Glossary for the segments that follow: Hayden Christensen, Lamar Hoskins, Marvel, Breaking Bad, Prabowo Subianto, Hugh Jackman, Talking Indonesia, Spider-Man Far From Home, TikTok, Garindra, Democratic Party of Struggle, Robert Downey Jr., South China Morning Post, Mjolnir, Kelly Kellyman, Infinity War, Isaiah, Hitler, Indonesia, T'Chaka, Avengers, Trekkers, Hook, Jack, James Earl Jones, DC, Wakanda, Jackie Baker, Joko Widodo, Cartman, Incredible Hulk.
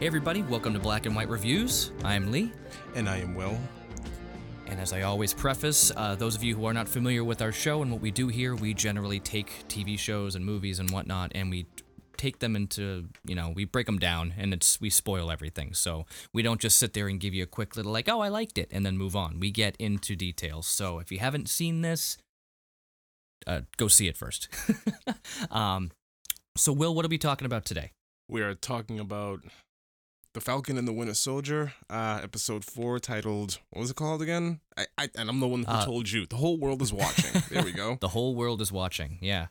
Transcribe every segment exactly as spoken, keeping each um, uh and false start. Hey everybody, welcome to Black and White Reviews. I am Lee. And I am Will. And as I always preface, uh, those of you who are not familiar with our show and what we do here, we generally take T V shows and movies and whatnot, and we take them into, you know, we break them down, and it's we spoil everything. So we don't just sit there and give you a quick little like, oh, I liked it, and then move on. We get into details. So if you haven't seen this, uh, go see it first. um, so Will, what are we talking about today? We are talking about The Falcon and the Winter Soldier, uh, episode four, titled, what was it called again? I, I and I'm the one who uh, told you. The whole world is watching. There we go. The whole world is watching. Yeah.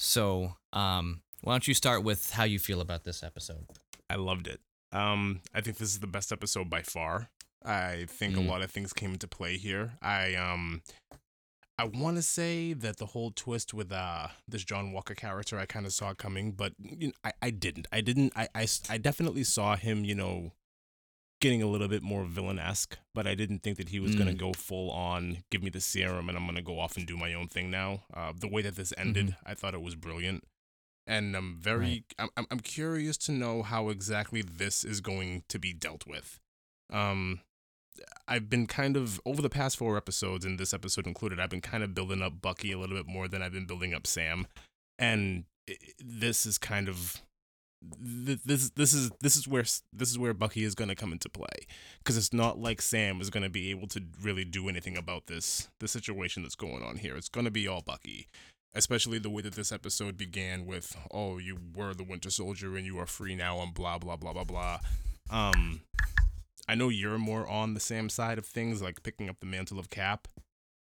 So, um, why don't you start with how you feel about this episode? I loved it. Um, I think this is the best episode by far. I think mm. a lot of things came into play here. I um, I want to say that the whole twist with uh, this John Walker character, I kind of saw coming, but you know, I, I didn't. I didn't. I, I, I definitely saw him, you know, getting a little bit more villain-esque, but I didn't think that he was mm. going to go full on, give me the serum, and I'm going to go off and do my own thing now. Uh, the way that this ended, mm-hmm. I thought it was brilliant. And I'm very, right. I'm, I'm curious to know how exactly this is going to be dealt with. Um... I've been kind of, over the past four episodes, and this episode included, I've been kind of building up Bucky a little bit more than I've been building up Sam, and this is kind of this this is this is where this is where Bucky is going to come into play, because it's not like Sam is going to be able to really do anything about this the situation that's going on here. It's going to be all Bucky, especially the way that this episode began with, "Oh, you were the Winter Soldier and you are free now," and blah blah blah blah blah. Um. I know you're more on the Sam side of things, like picking up the mantle of Cap.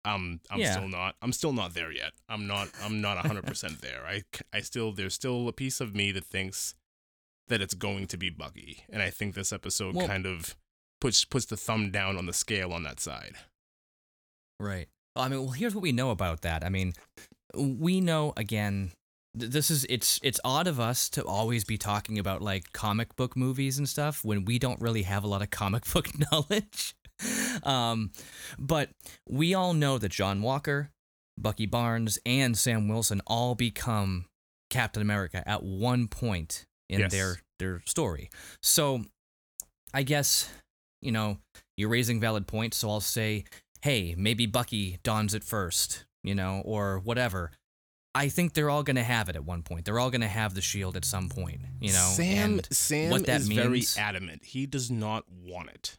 Um, I'm yeah. still not. I'm still not there yet. I'm not. I'm not one hundred percent there. I, I still. There's still a piece of me that thinks that it's going to be Bucky, and I think this episode well, kind of puts puts the thumb down on the scale on that side. Right. I mean, well, here's what we know about that. I mean, we know again. This is it's it's odd of us to always be talking about like comic book movies and stuff when we don't really have a lot of comic book knowledge. um, but we all know that John Walker, Bucky Barnes, and Sam Wilson all become Captain America at one point in yes. their their story. So I guess, you know, you're raising valid points. So I'll say, hey, maybe Bucky dons it first, you know, or whatever. I think they're all going to have it at one point. They're all going to have the shield at some point, you know. Sam, and Sam what that is means, very adamant. He does not want it.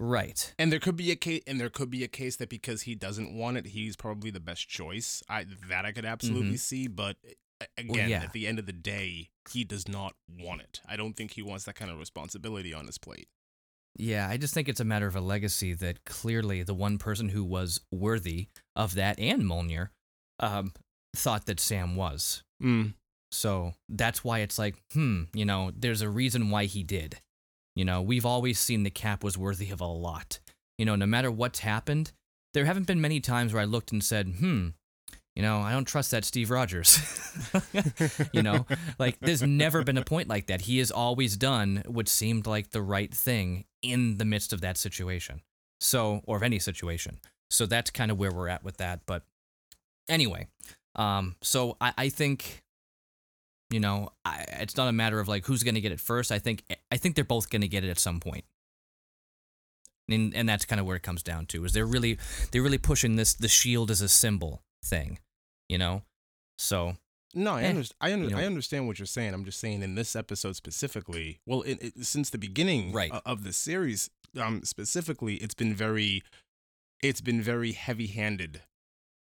Right. And there could be a case, and there could be a case that because he doesn't want it, he's probably the best choice. I that I could absolutely mm-hmm. see, but again, well, yeah. at the end of the day, he does not want it. I don't think he wants that kind of responsibility on his plate. Yeah, I just think it's a matter of a legacy that clearly the one person who was worthy of that and Mjolnir Um, thought that Sam was. Mm. So that's why it's like, hmm, you know, there's a reason why he did. You know, we've always seen the Cap was worthy of a lot. You know, no matter what's happened, there haven't been many times where I looked and said, hmm, you know, I don't trust that Steve Rogers. You know, like there's never been a point like that. He has always done what seemed like the right thing in the midst of that situation. So, or of any situation. So that's kind of where we're at with that. But Anyway, um, so I, I think, you know, I, it's not a matter of like who's going to get it first. I think I think they're both going to get it at some point, and and that's kind of where it comes down to. Is they're really they're really pushing this the shield as a symbol thing, you know? So no, I eh, understand. I, under, you know, I understand what you're saying. I'm just saying in this episode specifically. Well, it, it, since the beginning right. of the series, um, specifically, it's been very, it's been very heavy-handed.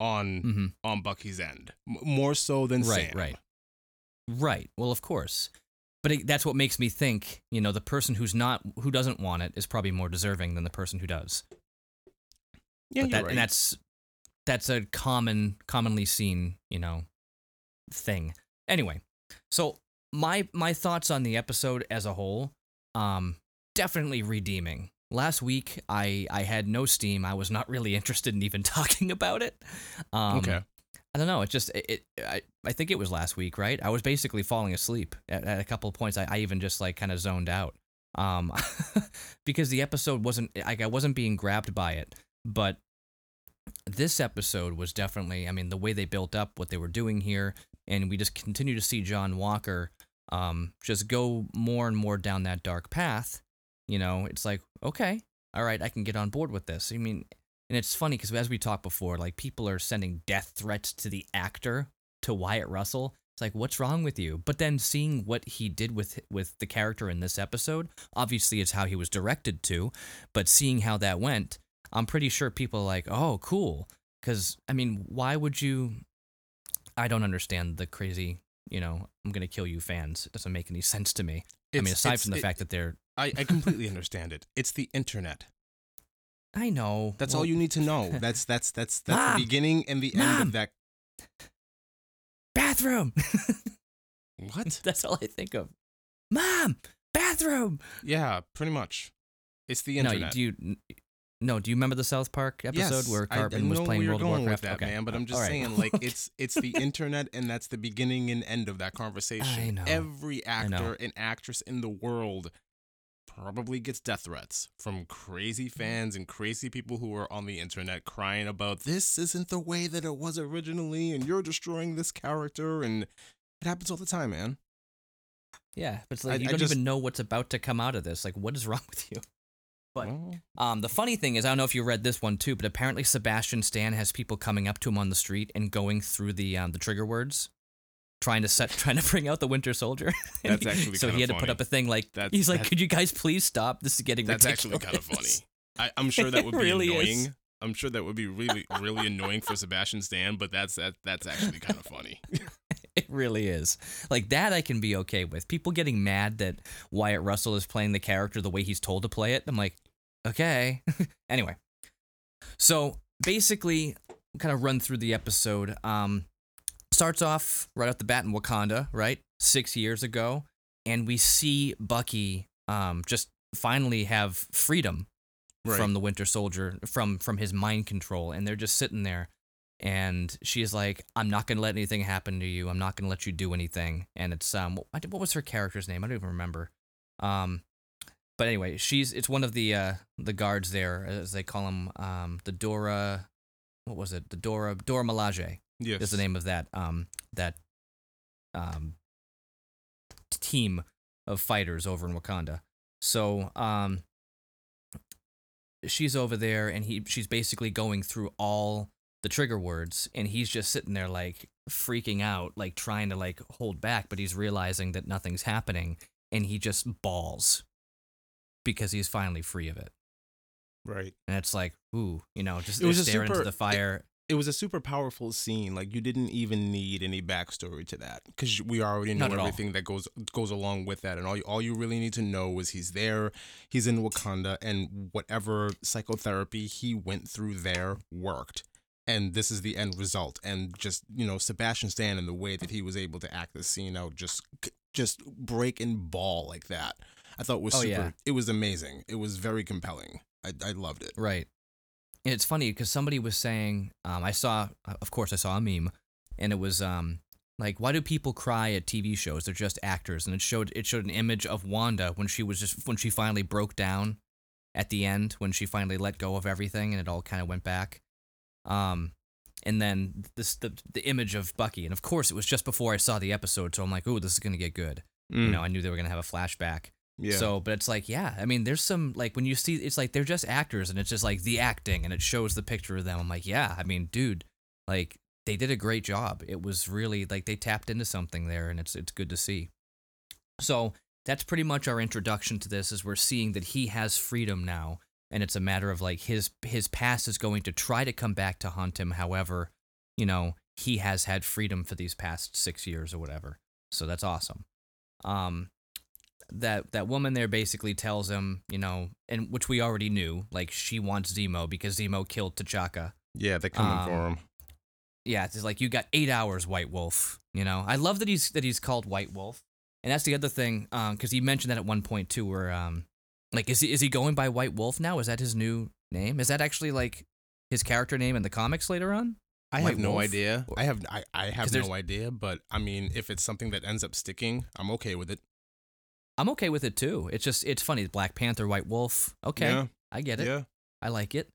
On mm-hmm. on Bucky's end, more so than right, Sam. Right, right, right. Well, of course, but it, that's what makes me think. You know, the person who's not, who doesn't want it, is probably more deserving than the person who does. Yeah, but you're that, right. And that's that's a common, commonly seen, you know, thing. Anyway, so my my thoughts on the episode as a whole, um, definitely redeeming. Last week, I, I had no steam. I was not really interested in even talking about it. Um, okay. I don't know. It just it, it. I I think it was last week, right? I was basically falling asleep at, at a couple of points. I, I even just like kind of zoned out, um, because the episode wasn't like I wasn't being grabbed by it. But this episode was definitely. I mean, the way they built up what they were doing here, and we just continue to see John Walker um, just go more and more down that dark path, you know, it's like, okay, all right, I can get on board with this. I mean, and it's funny because as we talked before, like people are sending death threats to the actor, to Wyatt Russell. It's like, what's wrong with you? But then seeing what he did with with the character in this episode, obviously it's how he was directed to, but seeing how that went, I'm pretty sure people are like, oh, cool. Because, I mean, why would you... I don't understand the crazy, you know, I'm going to kill you fans. It doesn't make any sense to me. It's, I mean, aside from the it, fact that they're... I, I completely understand it. It's the internet. I know. That's well, all you need to know. That's that's that's that's Mom! The beginning and the Mom! End of that... Bathroom! What? That's all I think of. Mom! Bathroom! Yeah, pretty much. It's the internet. No, you... you No, do you remember the South Park episode yes, where Cartman was playing World of Warcraft? That, okay, man, but I'm just right. saying, like okay. it's it's the internet, and that's the beginning and end of that conversation. I know. Every actor and actress in the world probably gets death threats from crazy fans and crazy people who are on the internet crying about this isn't the way that it was originally, and you're destroying this character, and it happens all the time, man. Yeah, but it's like I, you I don't just, even know what's about to come out of this. Like, what is wrong with you? But um, the funny thing is, I don't know if you read this one too, but apparently Sebastian Stan has people coming up to him on the street and going through the um, the trigger words, trying to set, trying to bring out the Winter Soldier. That's actually so kind he had funny. To put up a thing like that's, he's like, "Could you guys please stop? This is getting that's ridiculous." That's actually kind of funny. I, I'm sure that would be really annoying. Is. I'm sure that would be really really annoying for Sebastian Stan, but that's that that's actually kind of funny. It really is. Like, that I can be okay with. People getting mad that Wyatt Russell is playing the character the way he's told to play it. I'm like, okay. Anyway. So, basically, kind of run through the episode. Um, starts off right off the bat in Wakanda, right? Six years ago. And we see Bucky um, just finally have freedom right. from the Winter Soldier, from from his mind control. And they're just sitting there. And she's like, I'm not going to let anything happen to you. I'm not going to let you do anything. And it's, um, what was her character's name? I don't even remember. Um, but anyway, she's, it's one of the, uh, the guards there, as they call him, um, the Dora, what was it? The Dora, Dora Milaje. Yes. Is the name of that, um, that, um, team of fighters over in Wakanda. So, um, she's over there and he, she's basically going through all the trigger words, and he's just sitting there like freaking out, like trying to like hold back, but he's realizing that nothing's happening, and he just balls because he's finally free of it. Right. And it's like, ooh, you know, just staring into the fire. It, it was a super powerful scene. Like, you didn't even need any backstory to that because we already know everything that goes goes along with that, and all you, all you really need to know is he's there, he's in Wakanda, and whatever psychotherapy he went through there worked. And this is the end result. And just, you know, Sebastian Stan and the way that he was able to act this scene out, just just break and ball like that, I thought was super. Oh, yeah. It was amazing. It was very compelling. I, I loved it. Right. And it's funny because somebody was saying, um, I saw, of course, I saw a meme, and it was um, like, why do people cry at T V shows? They're just actors. And it showed it showed an image of Wanda when she was just when she finally broke down at the end, when she finally let go of everything, and it all kind of went back. Um, and then this the the image of Bucky, and of course it was just before I saw the episode, so I'm like, "Ooh, this is gonna get good." Mm. You know, I knew they were gonna have a flashback. Yeah. So, but it's like, yeah, I mean, there's some like when you see, it's like they're just actors, and it's just like the acting, and it shows the picture of them. I'm like, yeah, I mean, dude, like they did a great job. It was really like they tapped into something there, and it's it's good to see. So that's pretty much our introduction to this. Is we're seeing that he has freedom now. And it's a matter of, like, his his past is going to try to come back to haunt him. However, you know, he has had freedom for these past six years or whatever. So that's awesome. Um, that that woman there basically tells him, you know, and which we already knew, like, she wants Zemo because Zemo killed T'Chaka. Yeah, they're coming um, for him. Yeah, it's like, you got eight hours, White Wolf. You know, I love that he's that he's called White Wolf. And that's the other thing, because um, he mentioned that at one point, too, where... Um, Like, is he is he going by White Wolf now? Is that his new name? Is that actually, like, his character name in the comics later on? I White have no Wolf? idea. I have I, I have no idea, but, I mean, if it's something that ends up sticking, I'm okay with it. I'm okay with it, too. It's just, it's funny. Black Panther, White Wolf. Okay, yeah. I get it. Yeah. I like it.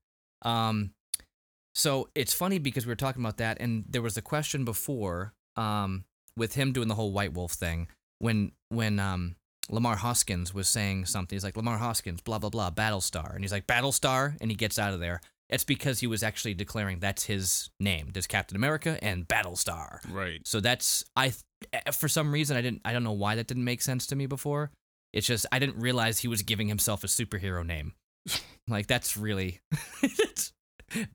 Um, so, it's funny because we were talking about that, and there was a question before um, with him doing the whole White Wolf thing. when when um Lamar Hoskins was saying something, he's like, Lamar Hoskins, blah, blah, blah, Battlestar. And he's like, Battlestar? And he gets out of there. It's because he was actually declaring that's his name. There's Captain America and Battlestar. Right. So that's, I, for some reason, I didn't, I don't know why that didn't make sense to me before. It's just, I didn't realize he was giving himself a superhero name. Like, that's really, it's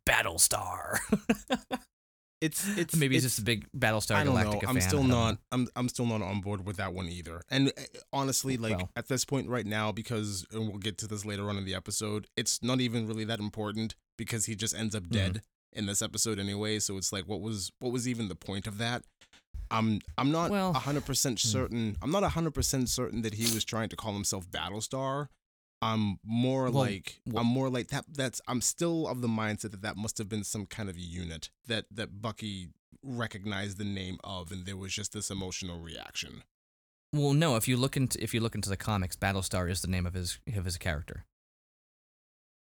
Battlestar. It's, it's, maybe it's, he's just a big Battlestar I don't Galactica know. I'm fan. Still not, I'm, I'm still not on board with that one either. And uh, honestly, like well. at this point right now, because, and we'll get to this later on in the episode, it's not even really that important because he just ends up dead mm-hmm. in this episode anyway. So it's like, what was, what was even the point of that? I'm, I'm not well, one hundred percent certain. Hmm. I'm not one hundred percent certain that he was trying to call himself Battlestar. I'm more well, like well, I'm more like that. That's I'm still of the mindset that that must have been some kind of unit that that Bucky recognized the name of, and there was just this emotional reaction. Well, no. If you look into if you look into the comics, Battlestar is the name of his of his character.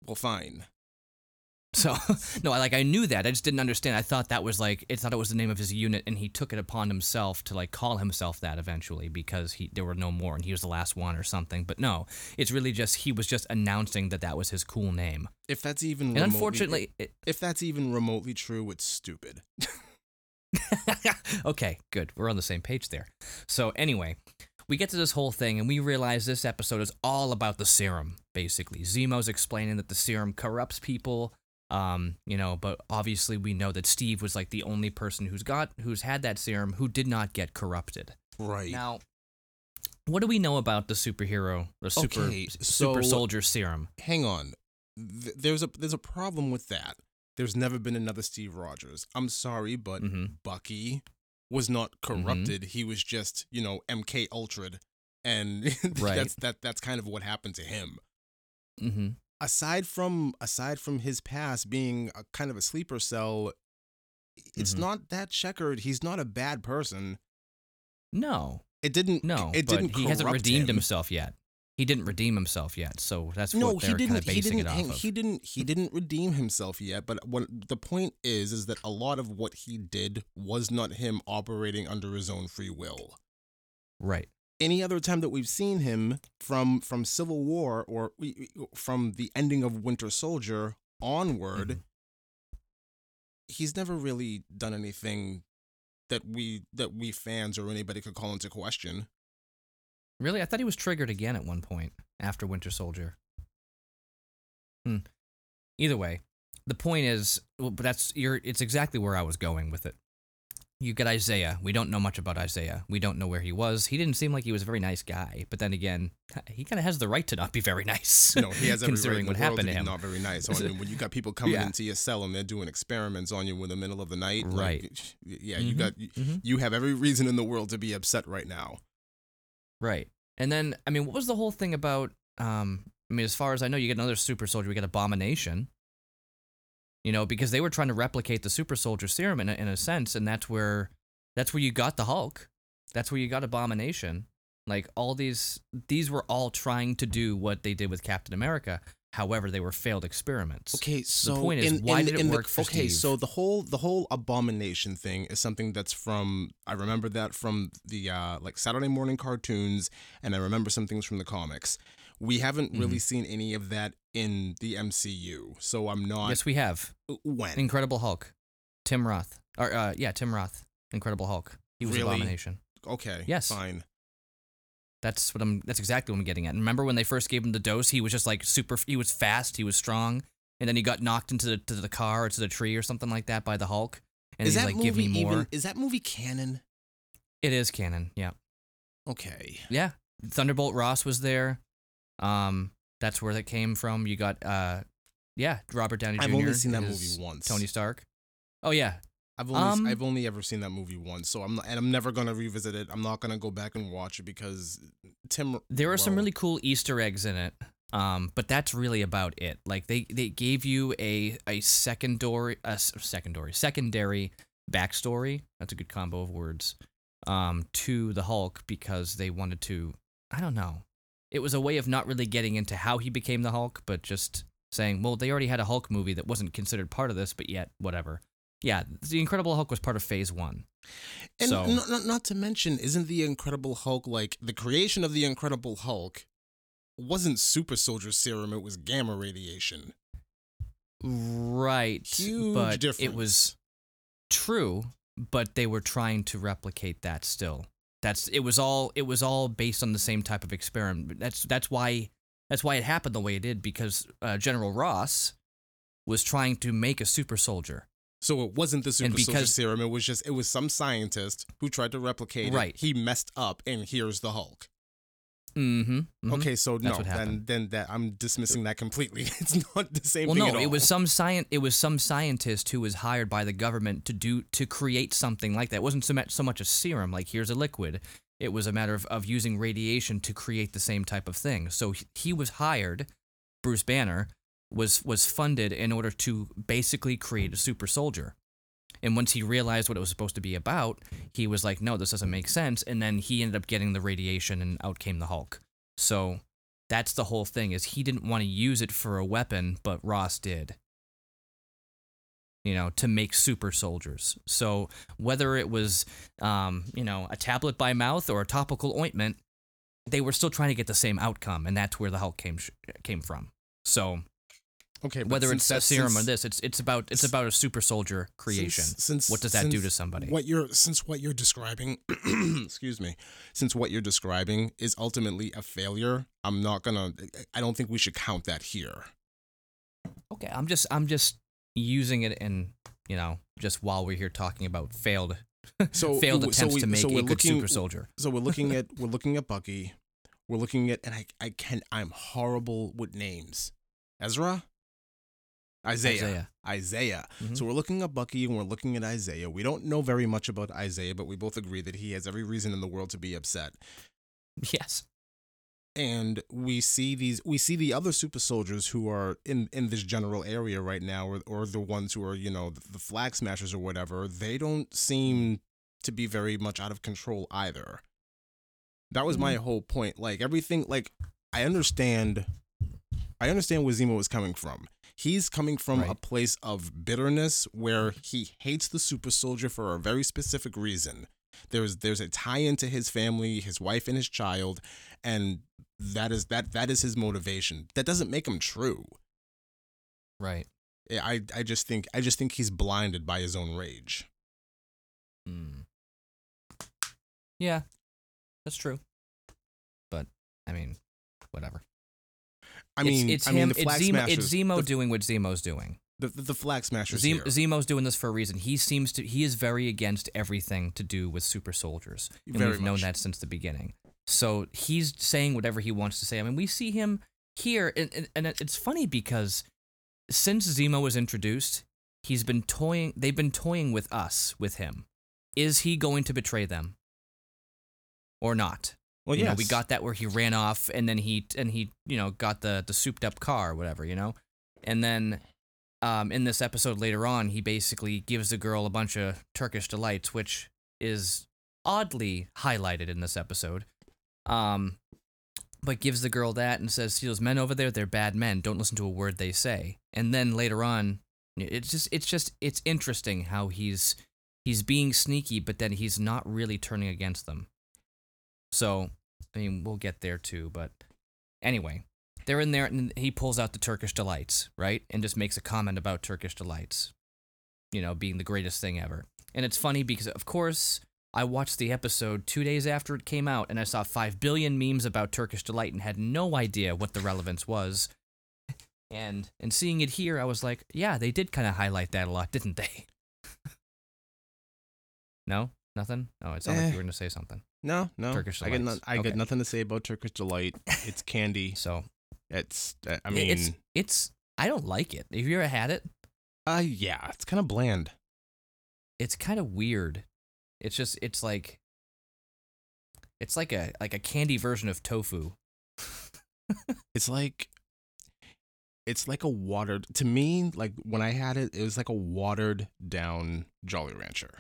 Well, fine. So no, I like I knew that. I just didn't understand. I thought that was like it's thought it was the name of his unit, and he took it upon himself to like call himself that eventually because he there were no more, and he was the last one or something. But no, it's really just he was just announcing that that was his cool name. If that's even and remotely, unfortunately, it, if that's even remotely true, it's stupid. Okay, good. We're on the same page there. So anyway. We get to this whole thing, and we realize this episode is all about the serum, basically. Zemo's explaining that the serum corrupts people, um, you know, but obviously we know that Steve was, like, the only person who's got, who's had that serum who did not get corrupted. Right. Now, what do we know about the superhero, or super, okay, so, super soldier serum? Hang on. Th- there's a there's a problem with that. There's never been another Steve Rogers. I'm sorry, but mm-hmm. Bucky... was not corrupted. Mm-hmm. He was just, you know, M K Ultra'd, and right. that's that. That's kind of what happened to him. Mm-hmm. Aside from aside from his past being a kind of a sleeper cell, it's mm-hmm. not that checkered. He's not a bad person. No, it didn't. No, it didn't. But he hasn't redeemed him. himself yet. He didn't redeem himself yet. So that's no. What they're he didn't. Kind of basing he didn't. It off he, of. he didn't. He didn't redeem himself yet. But what the point is is that a lot of what he did was not him operating under his own free will. Right. Any other time that we've seen him from from Civil War or from the ending of Winter Soldier onward, mm-hmm. he's never really done anything that we that we fans or anybody could call into question. Really? I thought he was triggered again at one point after Winter Soldier. Hmm. Either way, the point is, well, but that's you're, it's exactly where I was going with it. You get Isaiah. We don't know much about Isaiah. We don't know where he was. He didn't seem like he was a very nice guy. But then again, he kind of has the right to not be very nice. No, he has every right in the world to be not very nice. I mean, when you got people coming yeah. into your cell and they're doing experiments on you in the middle of the night, right? Like, yeah, mm-hmm. you got mm-hmm. you have every reason in the world to be upset right now. Right. And then, I mean, what was the whole thing about, um, I mean, as far as I know, you get another super soldier, we get Abomination, you know, because they were trying to replicate the super soldier serum in a, in a sense, and that's where, that's where you got the Hulk. That's where you got Abomination. Like, all these, these were all trying to do what they did with Captain America. However, they were failed experiments. Okay, so the point is, in, why in, did it work the, for okay, Steve? Okay, so the whole the whole Abomination thing is something that's from I remember that from the uh, like Saturday morning cartoons, and I remember some things from the comics. We haven't really mm-hmm. seen any of that in the M C U, so I'm not. Yes, we have. When Incredible Hulk, Tim Roth, or uh, yeah, Tim Roth, Incredible Hulk. He was really? Abomination. Okay. Yes. Fine. That's what I'm. That's exactly what I'm getting at. And remember when they first gave him the dose? He was just like super. He was fast. He was strong. And then he got knocked into the to the car or to the tree or something like that by the Hulk. And is he's that like, movie "Give me more." Even, is that movie canon? It is canon. Yeah. Okay. Yeah. Thunderbolt Ross was there. Um. That's where that came from. You got. Uh. Yeah. Robert Downey Junior I've only seen that movie once. Tony Stark. Oh yeah. I've only um, I've only ever seen that movie once, so I'm not, and I'm never gonna revisit it. I'm not gonna go back and watch it because Tim. There are well, some really cool Easter eggs in it, um, but that's really about it. Like they, they gave you a a secondary a secondary secondary backstory. That's a good combo of words. Um, to the Hulk because they wanted to. I don't know. It was a way of not really getting into how he became the Hulk, but just saying, well, they already had a Hulk movie that wasn't considered part of this, but yet whatever. Yeah, the Incredible Hulk was part of Phase One. And so, n- n- not to mention, isn't the Incredible Hulk, like, the creation of the Incredible Hulk wasn't super soldier serum, it was gamma radiation. Right. Huge but difference. It was true, but they were trying to replicate that still. That's it was all it was all based on the same type of experiment. That's that's why that's why it happened the way it did, because uh, General Ross was trying to make a super soldier. So it wasn't the super soldier serum. It was just, it was some scientist who tried to replicate right. it. He messed up, and here's the Hulk. Mm-hmm. mm-hmm. Okay, so no, then then that I'm dismissing that completely. It's not the same well, thing no, at all. Well, no, it was some science. It was some scientist who was hired by the government to do to create something like that. It wasn't so much so much a serum. Like, here's a liquid. It was a matter of, of using radiation to create the same type of thing. So he, he was hired. Bruce Banner was was funded in order to basically create a super soldier. And once he realized what it was supposed to be about, he was like, no, this doesn't make sense. And then he ended up getting the radiation, and out came the Hulk. So that's the whole thing, is he didn't want to use it for a weapon, but Ross did, you know, to make super soldiers. So whether it was, um, you know, a tablet by mouth or a topical ointment, they were still trying to get the same outcome. And that's where the Hulk came, came from. So... Okay, whether it's that serum or this, it's it's about it's about a super soldier creation. Since, since, what does that do to somebody? What you're since what you're describing, excuse me, since what you're describing is ultimately a failure, I'm not gonna. I don't think we should count that here. Okay, I'm just I'm just using it, and you know, just while we're here talking about failed, so, failed attempts so we, to make so a good looking, super soldier. So we're looking at we're looking at Bucky, we're looking at and I I can I'm horrible with names. Ezra. Isaiah. Isaiah. Isaiah. Mm-hmm. So we're looking at Bucky and we're looking at Isaiah. We don't know very much about Isaiah, but we both agree that he has every reason in the world to be upset. Yes. And we see these we see the other super soldiers who are in, in this general area right now, or or the ones who are, you know, the, the flag smashers or whatever. They don't seem to be very much out of control either. That was mm-hmm. my whole point. Like everything like I understand I understand where Zemo is coming from. He's coming from right. a place of bitterness where he hates the super soldier for a very specific reason. There's there's a tie-in to his family, his wife and his child, and that is that that is his motivation. That doesn't make him true. Right. I I just think I just think he's blinded by his own rage. Mm. Yeah. That's true. But I mean, whatever. I mean, it's, it's I him. Mean, the flag it's Zemo, smashers, it's Zemo the, doing what Zemo's doing. The the, the flag smashers. Zemo, here. Zemo's doing this for a reason. He seems to. He is very against everything to do with super soldiers. And very we've much. known that since the beginning. So he's saying whatever he wants to say. I mean, we see him here, and and, and it's funny because since Zemo was introduced, he's been toying. They've been toying with us with him. Is he going to betray them or not? Well, yeah, we got that where he ran off, and then he and he, you know, got the, the souped up car, or whatever, you know, and then, um, in this episode later on, he basically gives the girl a bunch of Turkish delights, which is oddly highlighted in this episode, um, but gives the girl that and says, "See those men over there? They're bad men. Don't listen to a word they say." And then later on, it's just it's just it's interesting how he's he's being sneaky, but then he's not really turning against them. So, I mean, we'll get there too, but anyway, they're in there and he pulls out the Turkish Delights, right? And just makes a comment about Turkish Delights, you know, being the greatest thing ever. And it's funny because, of course, I watched the episode two days after it came out and I saw five billion memes about Turkish Delight and had no idea what the relevance was. And and seeing it here, I was like, yeah, they did kind of highlight that a lot, didn't they? No? Nothing? Oh, it sounded eh. like you were going to say something. No, no. Turkish Delights. I got, no, I okay. got nothing to say about Turkish Delight. It's candy. So, it's, uh, I mean. It's, it's, I don't like it. Have you ever had it? Uh, yeah. It's kind of bland. It's kind of weird. It's just, it's like, it's like a, like a candy version of tofu. It's like, it's like a watered, to me, like when I had it, it was like a watered down Jolly Rancher.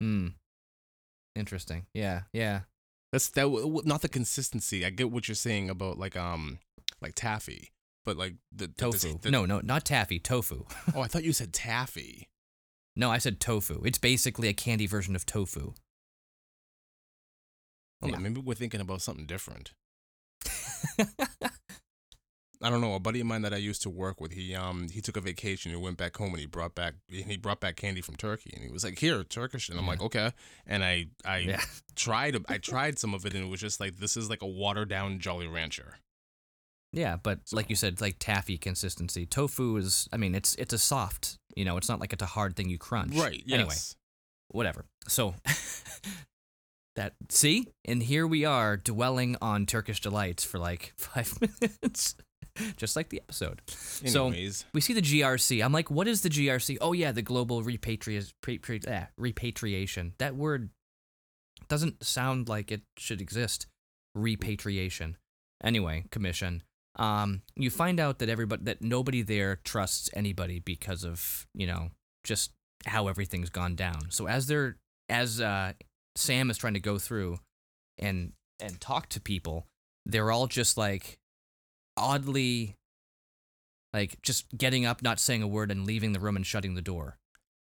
Hmm. Interesting. Yeah. Yeah. That's that. Not the consistency. I get what you're saying about like um like taffy, but like the, the tofu. The, the, no, no, not taffy. Tofu. Oh, I thought you said taffy. No, I said tofu. It's basically a candy version of tofu. Well, yeah. Maybe we're thinking about something different. I don't know. A buddy of mine that I used to work with, he um he took a vacation. He went back home and he brought back and he brought back candy from Turkey. And he was like, "Here, Turkish." And I'm yeah. like, "Okay." And I I yeah. tried I tried some of it, and it was just like, this is like a watered down Jolly Rancher. Yeah, but so. Like you said, like taffy consistency. Tofu is, I mean, it's it's a soft, you know, it's not like it's a hard thing you crunch. Right. Yes. Anyway, whatever. So. That see, and here we are dwelling on Turkish Delights for like five minutes, just like the episode. Anyways. So we see the G R C. I'm like, what is the G R C? Oh yeah, the global repatri- pre- pre- eh, repatriation. That word doesn't sound like it should exist. Repatriation. Anyway, commission. Um, you find out that everybody, that nobody there trusts anybody because of, you know, just how everything's gone down. So as they're as uh. Sam is trying to go through and and talk to people, they're all just like oddly like just getting up, not saying a word, and leaving the room and shutting the door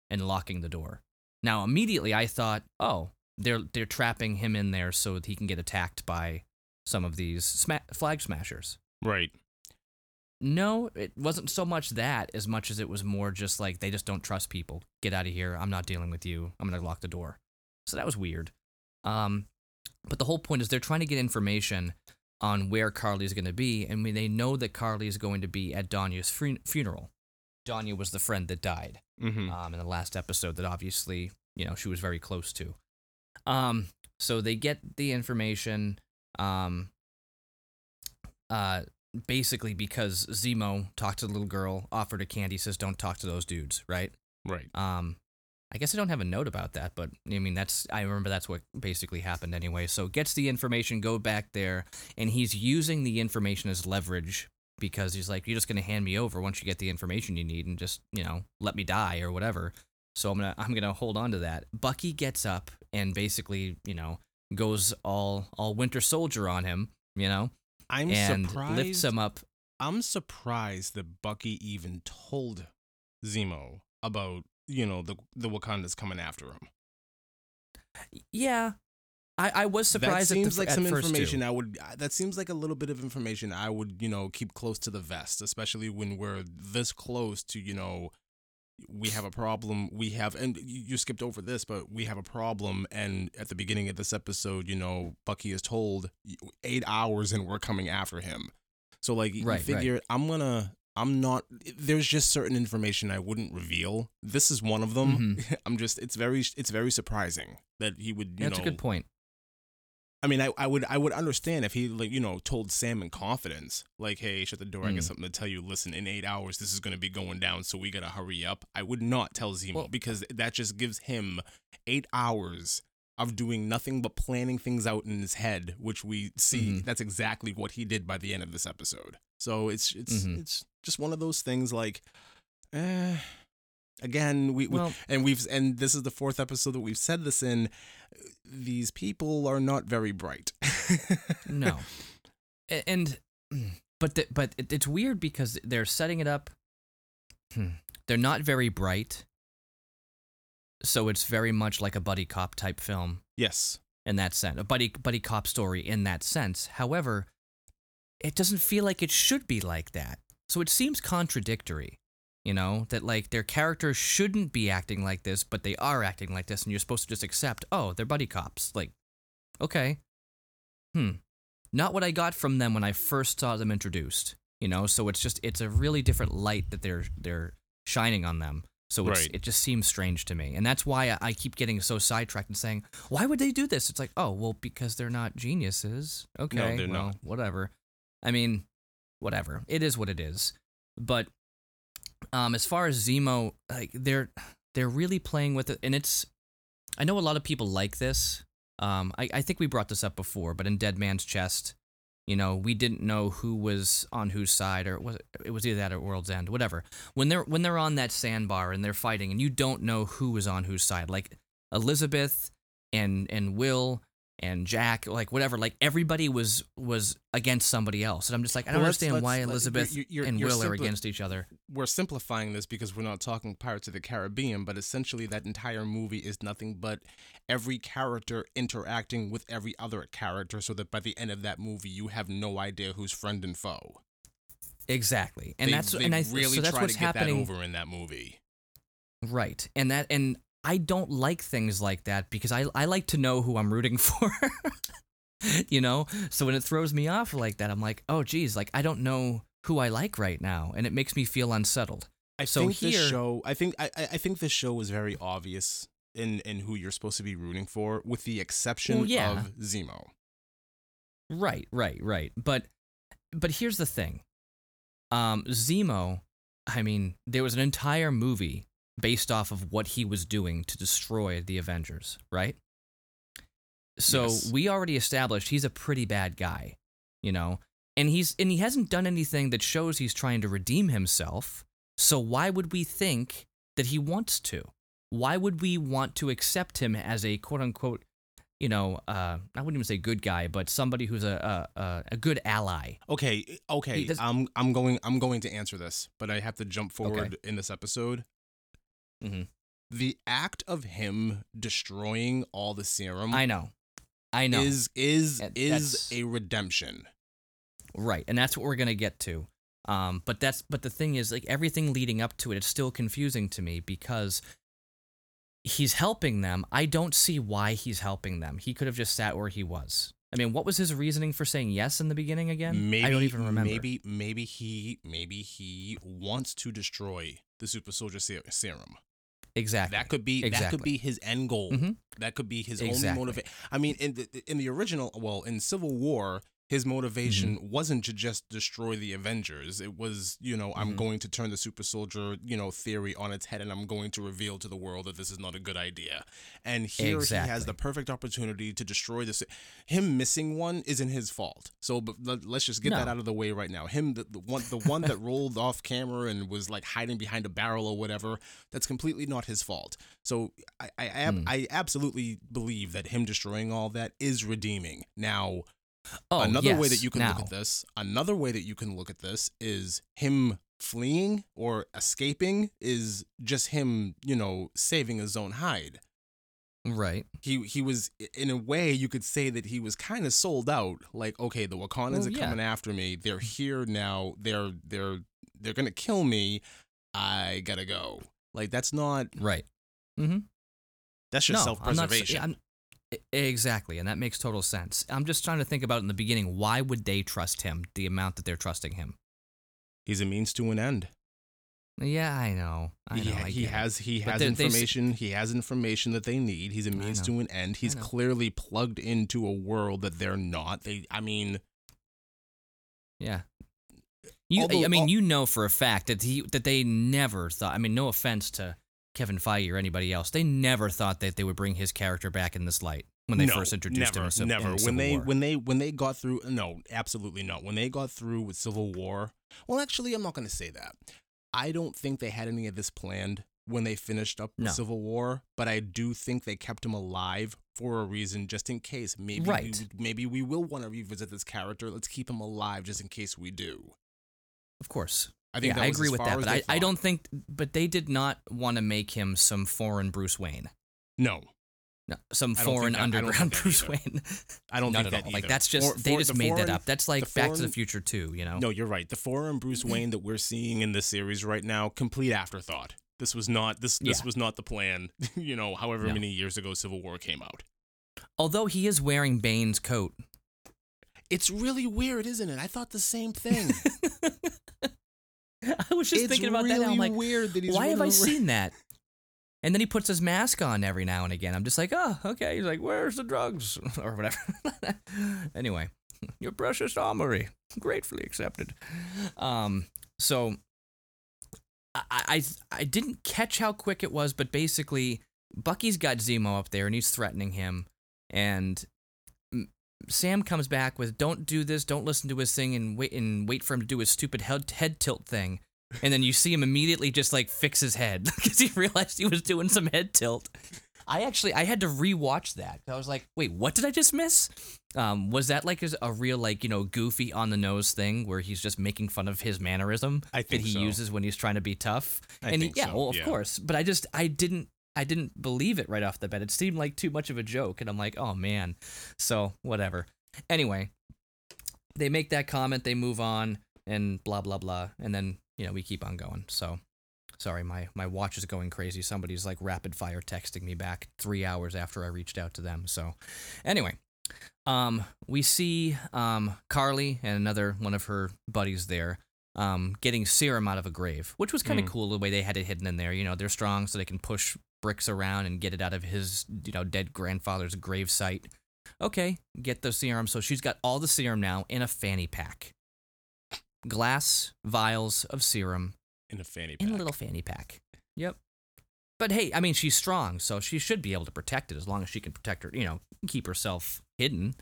and locking the door. Now immediately I thought, oh, they're they're trapping him in there so that he can get attacked by some of these sma- flag smashers. Right. No, it wasn't so much that as much as it was more just like they just don't trust people. Get out of here. I'm not dealing with you. I'm going to lock the door. So that was weird. Um, but the whole point is they're trying to get information on where Carly's going to be, and when they know that Carly is going to be at Danya's fun- funeral. Danya was the friend that died mm-hmm. um, in the last episode that obviously, you know, she was very close to. Um, so they get the information um, uh, basically because Zemo talked to the little girl, offered a candy, says don't talk to those dudes, right? Right. Um. I guess I don't have a note about that, but I mean, that's, I remember that's what basically happened anyway. So gets the information, go back there, and he's using the information as leverage because he's like, you're just going to hand me over once you get the information you need and just, you know, let me die or whatever. So I'm going to, I'm going to hold on to that. Bucky gets up and basically, you know, goes all, all Winter Soldier on him, you know, I'm and surprised, lifts him up. I'm surprised that Bucky even told Zemo about, you know, the the Wakanda's coming after him. Yeah, I, I was surprised. That seems at the, like at some information too. I would. That seems like a little bit of information I would, you know, keep close to the vest, especially when we're this close to, you know, we have a problem. We have, and you skipped over this, but we have a problem. And at the beginning of this episode, you know, Bucky is told eight hours, and we're coming after him. So like, right, you figure right. I'm gonna. I'm not, there's just certain information I wouldn't reveal. This is one of them. Mm-hmm. I'm just, it's very, it's very surprising that he would, you That's know. That's a good point. I mean, I, I would, I would understand if he, like, you know, told Sam in confidence, like, hey, shut the door. Mm. I got something to tell you. Listen, in eight hours, this is going to be going down. So we got to hurry up. I would not tell Zemo well, because that just gives him eight hours of doing nothing but planning things out in his head, which we see mm-hmm. that's exactly what he did by the end of this episode. So it's it's mm-hmm. it's just one of those things like, eh, again we, well, we and we've and this is the fourth episode that we've said this in. These people are not very bright. No, and but the, but it's weird because they're setting it up. Hmm. They're not very bright. So it's very much like a buddy cop type film. Yes. In that sense. A buddy buddy cop story in that sense. However, it doesn't feel like it should be like that. So it seems contradictory, you know, that like their characters shouldn't be acting like this, but they are acting like this, and you're supposed to just accept, oh, they're buddy cops. Like, okay. Hmm. Not what I got from them when I first saw them introduced, you know, so it's just, it's a really different light that they're they're shining on them. So it's, right. It just seems strange to me. And that's why I keep getting so sidetracked and saying, why would they do this? It's like, oh, well, because they're not geniuses. Okay, no, they're well, not. Whatever. I mean, whatever. It is what it is. But um, as far as Zemo, like they're they're really playing with it. And it's, I know a lot of people like this. Um, I, I think we brought this up before, but in Dead Man's Chest, you know, we didn't know who was on whose side, or it was it was either that or World's End, whatever. When they're when they're on that sandbar and they're fighting, and you don't know who is on whose side, like Elizabeth and and Will and Jack, like whatever, like everybody was was against somebody else. And I'm just like, I don't well, understand let's, why let's, Elizabeth you're, you're, and you're Will simpli- are against each other. We're simplifying this because we're not talking Pirates of the Caribbean, but essentially that entire movie is nothing but every character interacting with every other character, so that by the end of that movie, you have no idea who's friend and foe. Exactly. And they, that's they and I really so that's try what's to get happening. That over in that movie. Right. And that and I don't like things like that because I, I like to know who I'm rooting for, you know? So when it throws me off like that, I'm like, oh, geez, like, I don't know who I like right now. And it makes me feel unsettled. I so think here, this show, I think, I, I think this show was very obvious in, in who you're supposed to be rooting for, with the exception well, yeah. of Zemo. Right, right, right. But, but here's the thing. Um, Zemo, I mean, there was an entire movie based off of what he was doing to destroy the Avengers, right? So yes. we already established he's a pretty bad guy, you know? And he's and he hasn't done anything that shows he's trying to redeem himself, so why would we think that he wants to? Why would we want to accept him as a quote-unquote, you know, uh, I wouldn't even say good guy, but somebody who's a a, a good ally? Okay, okay, he, I'm, I'm, going, I'm going to answer this, but I have to jump forward okay. in this episode. Mm-hmm. The act of him destroying all the serum, I know, I know, is is that's, is a redemption, right? And that's what we're gonna get to. Um, but that's but the thing is, like everything leading up to it, it's still confusing to me because he's helping them. I don't see why he's helping them. He could have just sat where he was. I mean, what was his reasoning for saying yes in the beginning again? Maybe, I don't even remember. Maybe maybe he maybe he wants to destroy the super soldier serum. Exactly. That could be exactly. that could be his end goal. Mm-hmm. That could be his exactly. only motivation. I mean, in the in the original, well, in Civil War, his motivation mm-hmm. wasn't to just destroy the Avengers. It was, you know, mm-hmm. I'm going to turn the super soldier, you know, theory on its head, and I'm going to reveal to the world that this is not a good idea. And here exactly. he has the perfect opportunity to destroy this. Him missing one isn't his fault. So but let's just get no. that out of the way right now. Him, the, the one, the one that rolled off camera and was like hiding behind a barrel or whatever, that's completely not his fault. So I, I, I, mm. I absolutely believe that him destroying all that is redeeming. Now... Oh, another yes, way that you can now. look at this, another way that you can look at this is him fleeing or escaping is just him, you know, saving his own hide. Right. He he was, in a way, you could say that he was kind of sold out. Like, okay, the Wakandans well, are yeah. coming after me. They're here now. They're they're they're gonna kill me. I gotta go. Like, that's not right. Mm-hmm. That's just no, self-preservation. I'm not, I'm, Exactly, and that makes total sense. I'm just trying to think about in the beginning, why would they trust him the amount that they're trusting him? He's a means to an end. Yeah, I know. I know. Yeah, I he has he has information. He has information that they need. He's a means to an end. He's clearly plugged into a world that they're not. They, I mean, yeah. You, although, I mean, all, you know for a fact that he that they never thought. I mean, no offense to Kevin Feige or anybody else, they never thought that they would bring his character back in this light when they no, first introduced never, him. Civil, never, never. When they, War. when they, when they got through, no, absolutely not. When they got through with Civil War, well, actually, I'm not going to say that. I don't think they had any of this planned when they finished up no. Civil War, but I do think they kept him alive for a reason, just in case. Maybe, right. we, maybe we will want to revisit this character. Let's keep him alive, just in case we do. Of course. I think yeah, I agree with that, but I, I don't think, but they did not want to make him some foreign Bruce Wayne. No. No, some foreign underground Bruce Wayne. I don't think that either. Like, that's just, for, they for just the made foreign, that up. That's like Back foreign, to the Future two, you know? No, you're right. The foreign Bruce Wayne that we're seeing in this series right now, complete afterthought. This was not, this, this yeah. was not the plan, you know, however no. many years ago Civil War came out. Although he is wearing Bane's coat. It's really weird, isn't it? I thought the same thing. I was just it's thinking about really that. And I'm like, weird that he's why have I seen that? And then he puts his mask on every now and again. I'm just like, oh, okay. He's like, where's the drugs or whatever? Anyway, your precious armory, gratefully accepted. Um, so I, I I didn't catch how quick it was, but basically, Bucky's got Zemo up there and he's threatening him, and Sam comes back with, don't do this, don't listen to his thing, and wait and wait for him to do his stupid head, head tilt thing. And then you see him immediately just, like, fix his head because he realized he was doing some head tilt. I actually, I had to rewatch that. I was like, wait, what did I just miss? Um, was that like a real, like, you know, goofy on the nose thing where he's just making fun of his mannerism I think that he so. uses when he's trying to be tough? I and think he, yeah, so. well, of yeah. course. But I just, I didn't, I didn't believe it right off the bat. It seemed like too much of a joke, and I'm like, oh man. So whatever. Anyway, they make that comment, they move on, and blah blah blah, and then you know we keep on going. So. Sorry, my, my watch is going crazy. Somebody's like rapid fire texting me back three hours after I reached out to them. So anyway, um, we see um, Carly and another one of her buddies there um, getting serum out of a grave, which was kind of mm. cool the way they had it hidden in there. You know, they're strong, so they can push bricks around and get it out of his, you know, dead grandfather's grave site. Okay, get the serum. So she's got all the serum now in a fanny pack. Glass vials of serum. In a fanny pack. In a little fanny pack. Yep. But hey, I mean, she's strong, so she should be able to protect it as long as she can protect her, you know, keep herself hidden.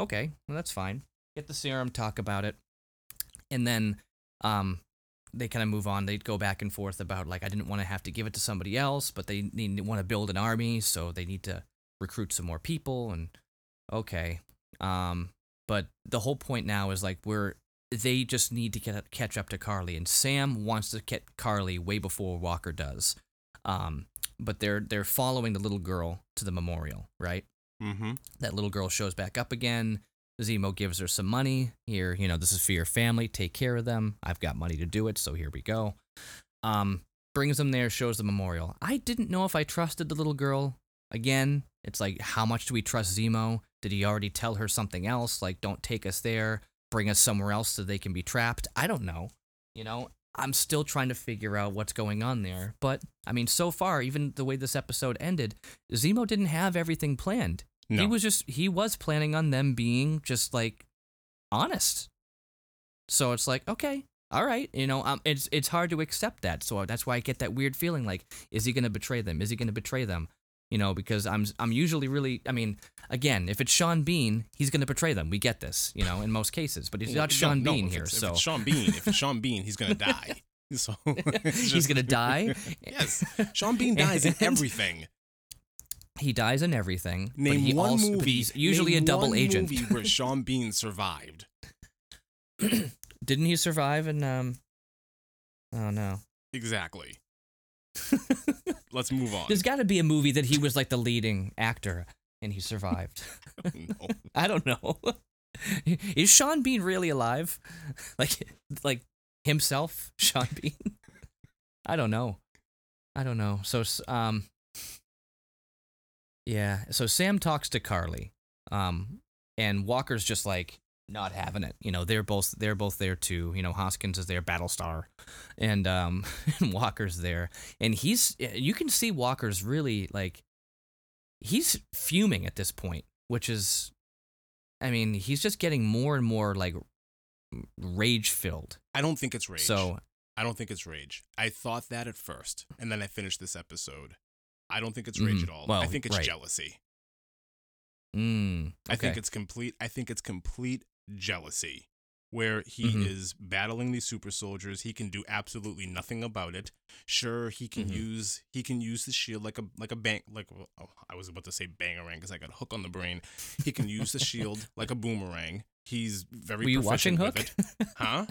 Okay, well, that's fine. Get the serum, talk about it. And then um, they kind of move on. They go back and forth about, like, I didn't want to have to give it to somebody else, but they need, want to build an army, so they need to recruit some more people. And okay. Um, but the whole point now is, like, we're... They just need to get up, catch up to Carly, and Sam wants to get Carly way before Walker does. Um, but they're they're following the little girl to the memorial, right? Mm-hmm. That little girl shows back up again. Zemo gives her some money. Here, you know, this is for your family. Take care of them. I've got money to do it, so here we go. Um, brings them there, shows the memorial. I didn't know if I trusted the little girl. Again, it's like, how much do we trust Zemo? Did he already tell her something else? Like, don't take us there. Bring us somewhere else so they can be trapped. I don't know. You know, I'm still trying to figure out what's going on there. But, I mean, so far, even the way this episode ended, Zemo didn't have everything planned. No. He was just, he was planning on them being just, like, honest. So it's like, okay, all right. You know, um, it's it's hard to accept that. So that's why I get that weird feeling, like, is he going to betray them? Is he going to betray them? You know, because I'm I'm usually really, I mean, again, if it's Sean Bean, he's going to betray them. We get this, you know, in most cases. But he's not Sean no, Bean here, so. If it's Sean Bean, if it's Sean Bean, he's going to die. So just, he's going to die? Yes. Sean Bean dies in everything. He dies in everything. Name but he one also, movie. But he's usually name a double one agent. Movie where Sean Bean survived. Didn't he survive in, um, oh no. Exactly. Let's move on. There's got to be a movie that he was like the leading actor and he survived. I don't know. I don't know. Is Sean Bean really alive? Like, like himself, Sean Bean? I don't know. I don't know. So, um, yeah. So Sam talks to Carly, um, and Walker's just like not having it. You know, they're both they're both there too. You know, Hoskins is there, Battlestar, and um, and Walker's there, and he's you can see Walker's really like he's fuming at this point, which is, I mean, he's just getting more and more like rage filled. I don't think it's rage. So I don't think it's rage. I thought that at first, and then I finished this episode. I don't think it's rage mm, at all. Well, I think it's right. jealousy. Mm, okay. I think it's complete. I think it's complete. Jealousy, where he mm-hmm. is battling these super soldiers. He can do absolutely nothing about it. Sure, he can mm-hmm. use he can use the shield like a like a bank like oh, I was about to say bangarang because I got Hook on the brain. He can use the shield like a boomerang. He's very. Were you watching Hook? It. Huh?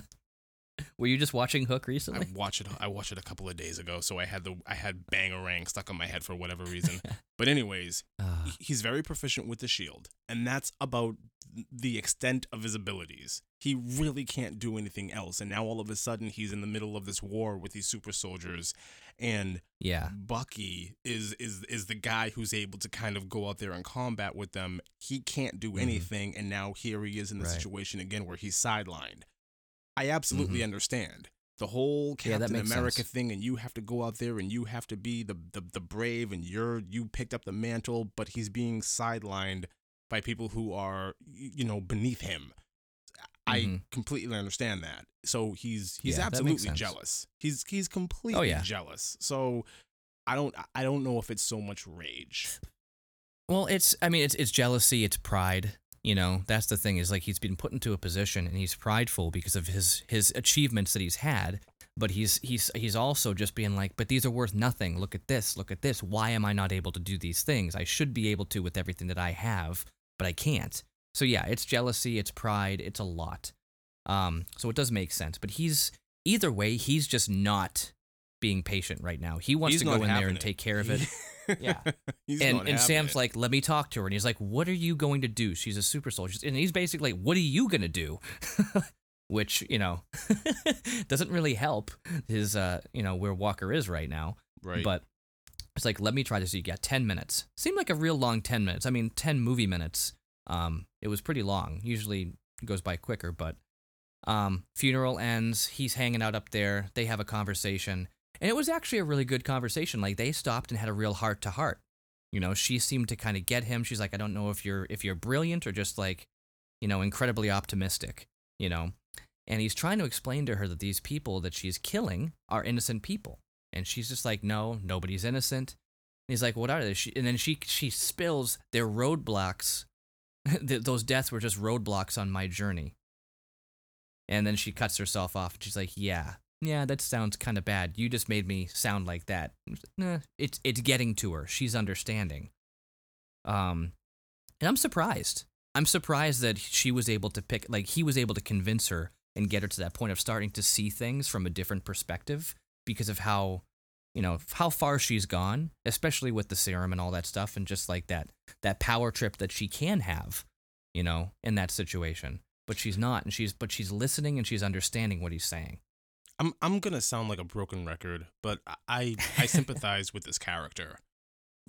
Were you just watching Hook recently? I watched it. I watched it a couple of days ago, so I had the I had bangarang stuck on my head for whatever reason. But anyways, uh. he's very proficient with the shield, and that's about the extent of his abilities. He really can't do anything else, and now all of a sudden he's in the middle of this war with these super soldiers, and yeah. Bucky is is is the guy who's able to kind of go out there and combat with them. He can't do mm-hmm. anything, and now here he is in the right. situation again where he's sidelined. I absolutely mm-hmm. understand the whole Captain yeah, America sense. thing, and you have to go out there and you have to be the, the, the brave, and you're you picked up the mantle. But he's being sidelined by people who are, you know, beneath him. Mm-hmm. I completely understand that. So he's he's yeah, absolutely jealous. He's he's completely oh, yeah. jealous. So I don't I don't know if it's so much rage. Well, it's I mean it's it's jealousy, it's pride. You know, that's the thing is like he's been put into a position and he's prideful because of his his achievements that he's had. But he's he's he's also just being like, but these are worth nothing. Look at this. Look at this. Why am I not able to do these things? I should be able to with everything that I have, but I can't. So yeah, it's jealousy. It's pride. It's a lot. Um, so it does make sense. But he's either way, he's just not being patient right now. He wants he's to go in there and it. take care of it. Yeah. he's and and Sam's it. like, let me talk to her. And he's like, what are you going to do? She's a super soldier. And he's basically like, what are you going to do? Which, you know, doesn't really help his, uh, you know, where Walker is right now. Right. But it's like, let me try this. You got ten minutes. Seemed like a real long ten minutes. I mean, ten movie minutes. Um, it was pretty long. Usually it goes by quicker, but um, funeral ends. He's hanging out up there. They have a conversation. And it was actually a really good conversation. Like, they stopped and had a real heart to heart. You know, she seemed to kind of get him. She's like, I don't know if you're if you're brilliant or just like, you know, incredibly optimistic, you know. And he's trying to explain to her that these people that she's killing are innocent people. And she's just like, no, nobody's innocent. And he's like, what are they? She, and then she she spills their roadblocks. Those deaths were just roadblocks on my journey. And then she cuts herself off. And she's like, yeah. Yeah, that sounds kind of bad. You just made me sound like that. Nah, it's it's getting to her. She's understanding. Um, and I'm surprised. I'm surprised that she was able to pick, like he was able to convince her and get her to that point of starting to see things from a different perspective because of how, you know, how far she's gone, especially with the serum and all that stuff, and just like that that power trip that she can have, you know, in that situation. But she's not, and she's but she's listening and she's understanding what he's saying. I'm I'm gonna sound like a broken record, but I I sympathize with this character,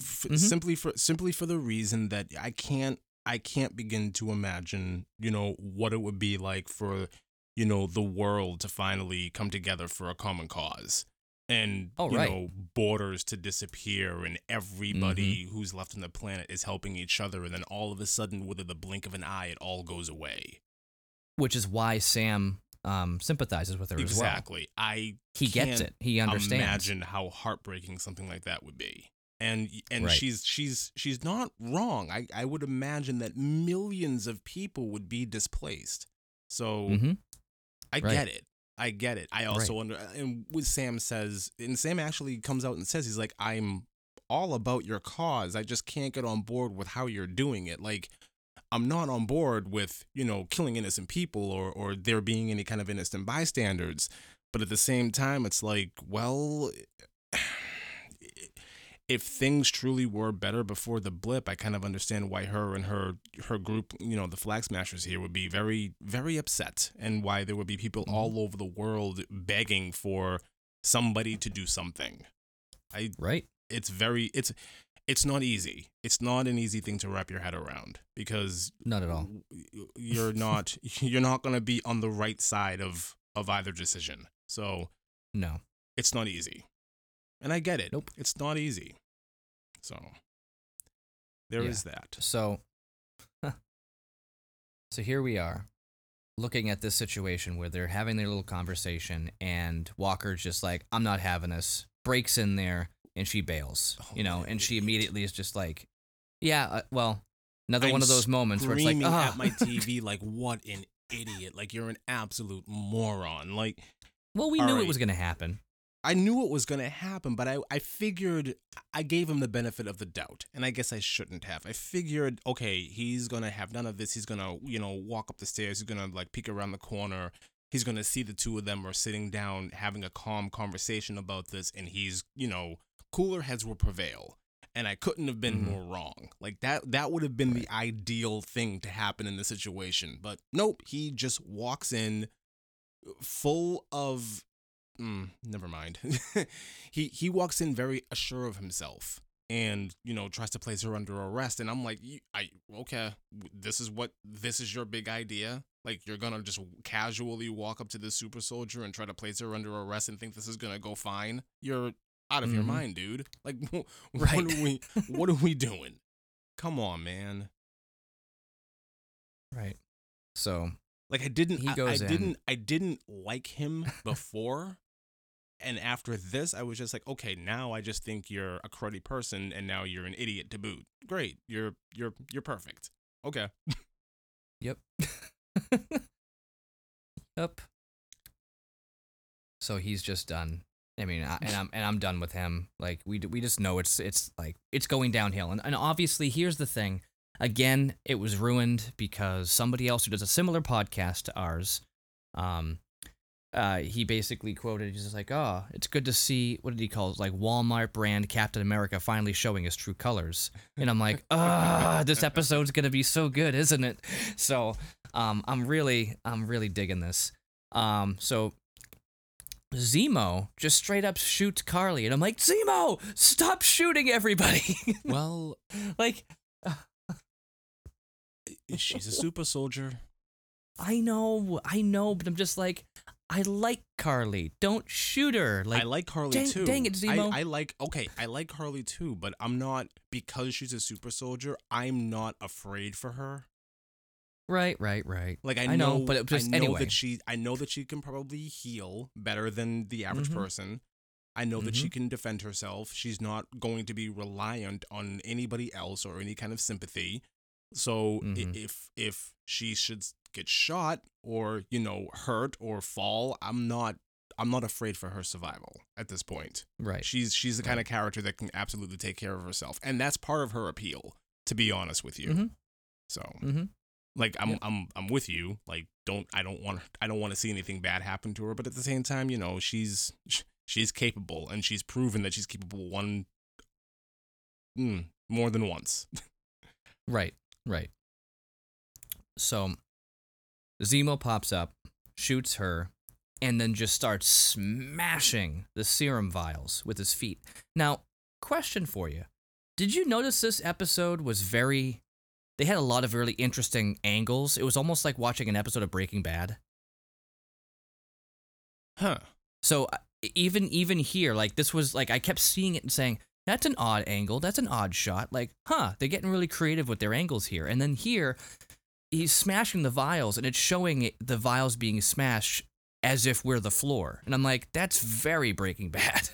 F- mm-hmm. simply for simply for the reason that I can't I can't begin to imagine, you know, what it would be like for, you know, the world to finally come together for a common cause, and oh, right. you know, borders to disappear, and everybody mm-hmm. who's left on the planet is helping each other, and then all of a sudden, with the blink of an eye, it all goes away. Which is why Sam. Um, sympathizes with her exactly. as well. Exactly. I he can't gets it. He understands. Imagine how heartbreaking something like that would be. And and right. she's she's she's not wrong. I, I would imagine that millions of people would be displaced. So mm-hmm. I right. get it. I get it. I also right. under and what Sam says, and Sam actually comes out and says, he's like, I'm all about your cause. I just can't get on board with how you're doing it. Like, I'm not on board with, you know, killing innocent people or, or there being any kind of innocent bystanders. But at the same time, it's like, well, if things truly were better before the blip, I kind of understand why her and her her group, you know, the Flag Smashers here would be very, very upset, and why there would be people all over the world begging for somebody to do something. I, right. It's very it's. It's not easy. It's not an easy thing to wrap your head around, because not at all. You're not you're not going to be on the right side of, of either decision. So no, it's not easy, and I get it. Nope, it's not easy. So there yeah. is that. So huh. so here we are, looking at this situation where they're having their little conversation, and Walker's just like, "I'm not having this." Breaks in there. And she bails, you know, and she immediately is just like, yeah, uh, well, another I'm one of those moments where it's like, ah. at my T V, like, what an idiot. Like, you're an absolute moron. Like, well, we knew right. it was going to happen. I knew it was going to happen, but I, I figured I gave him the benefit of the doubt. And I guess I shouldn't have. I figured, okay, he's going to have none of this. He's going to, you know, walk up the stairs. He's going to, like, peek around the corner. He's going to see the two of them are sitting down, having a calm conversation about this. And he's, you know, cooler heads will prevail, and I couldn't have been mm-hmm. more wrong. Like, that that would have been right. the ideal thing to happen in this situation, but nope, he just walks in full of mm, never mind. he he walks in very assured of himself, and, you know, tries to place her under arrest, and I'm like, I okay, this is what this is your big idea? Like, you're going to just casually walk up to this super soldier and try to place her under arrest and think this is going to go fine? You're out of mm-hmm. your mind, dude. Like, what, right. what are we what are we doing? Come on, man. Right. So, like, I didn't he goes I, I in. didn't I didn't like him before, and after this I was just like, okay, now I just think you're a cruddy person, and now you're an idiot to boot. Great. You're you're you're perfect. Okay. Yep. Yep. so he's just done. I mean, I, and I'm and I'm done with him. Like we we just know it's it's like it's going downhill. And and obviously, here's the thing. Again, it was ruined because somebody else who does a similar podcast to ours, um, uh, he basically quoted, he's just like, oh, it's good to see, what did he call it? Like Walmart brand Captain America finally showing his true colors. And I'm like, ah, this episode's going to be so good, isn't it? So um, I'm really, I'm really digging this. Um, so Zemo just straight up shoots Carly. And I'm like, Zemo, stop shooting everybody. Well, like... she's a super soldier. I know, I know, but I'm just like, I like Carly. Don't shoot her. Like, I like Carly dang, too. Dang it, Zemo. I, I like, okay, I like Carly too, but I'm not, because she's a super soldier, I'm not afraid for her. Right, right, right. Like, I know, I know but it just, I know anyway. that she, I know that she can probably heal better than the average mm-hmm. person. I know mm-hmm. that she can defend herself. She's not going to be reliant on anybody else or any kind of sympathy. So mm-hmm. if if she should get shot or, you know, hurt or fall, I'm not I'm not afraid for her survival at this point. Right. She's she's the kind right. of character that can absolutely take care of herself, and that's part of her appeal, to be honest with you. Mm-hmm. So mm-hmm. like I'm yeah. I'm I'm with you. Like don't I don't want I don't want to see anything bad happen to her, but at the same time, you know, she's she's capable, and she's proven that she's capable one mm, more than once. Right. Right. So Zemo pops up, shoots her, and then just starts smashing the serum vials with his feet. Now, question for you. Did you notice this episode was very... They had a lot of really interesting angles. It was almost like watching an episode of Breaking Bad. Huh. So even even here, like this was like I kept seeing it and saying... That's an odd angle. That's an odd shot. Like, huh, they're getting really creative with their angles here. And then here, he's smashing the vials, and it's showing the vials being smashed as if we're the floor. And I'm like, that's very Breaking Bad.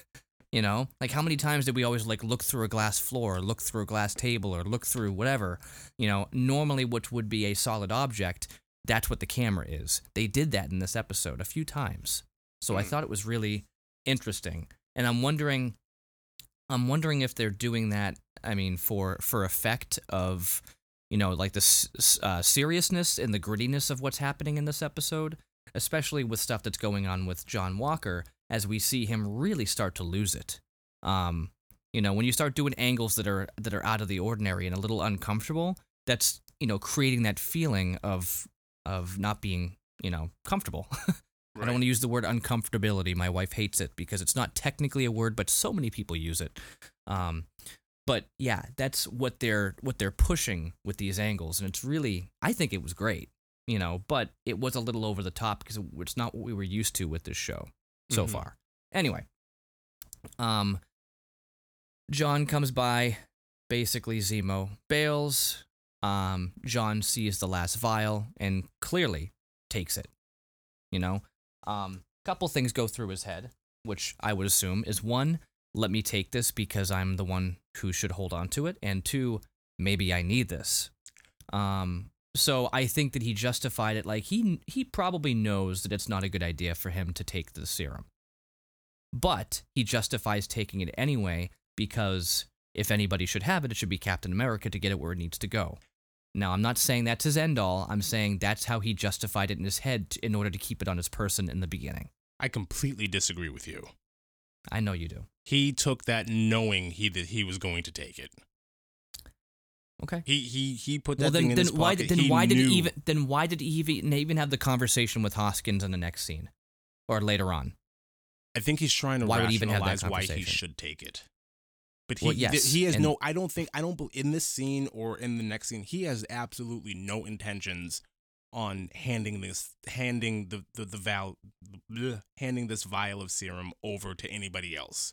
You know? Like, how many times did we always, like, look through a glass floor, or look through a glass table, or look through whatever? You know, normally what would be a solid object, that's what the camera is. They did that in this episode a few times. So I thought it was really interesting. And I'm wondering... I'm wondering if they're doing that, I mean, for, for effect of, you know, like the uh, seriousness and the grittiness of what's happening in this episode, especially with stuff that's going on with John Walker, as we see him really start to lose it. Um, you know, when you start doing angles that are that are out of the ordinary and a little uncomfortable, that's, you know, creating that feeling of of not being, you know, comfortable. Right. I don't want to use the word uncomfortability. My wife hates it because it's not technically a word, but so many people use it. Um, but yeah, that's what they're what they're pushing with these angles, and it's really, I think it was great, you know. But it was a little over the top because it's not what we were used to with this show so mm-hmm. far. Anyway, um, John comes by, basically Zemo bails. Um, John sees the last vial and clearly takes it. You know. Um, couple things go through his head, which I would assume is one, let me take this because I'm the one who should hold on to it, and two, maybe I need this. Um, so I think that he justified it, like he he probably knows that it's not a good idea for him to take the serum, but he justifies taking it anyway because if anybody should have it, it should be Captain America to get it where it needs to go. Now, I'm not saying that's his end-all. I'm saying that's how he justified it in his head in order to keep it on his person in the beginning. I completely disagree with you. I know you do. He took that knowing he that he was going to take it. Okay. He he he put that well, then, thing in then his why, pocket. Then he why knew. did he even then why did he even, even have the conversation with Hoskins in the next scene or later on? I think he's trying to why rationalize why he should take it. But he, well, yes. th- he has and no, I don't think, I don't, in this scene or in the next scene, he has absolutely no intentions on handing this, handing the, the, the val, bleh, handing this vial of serum over to anybody else.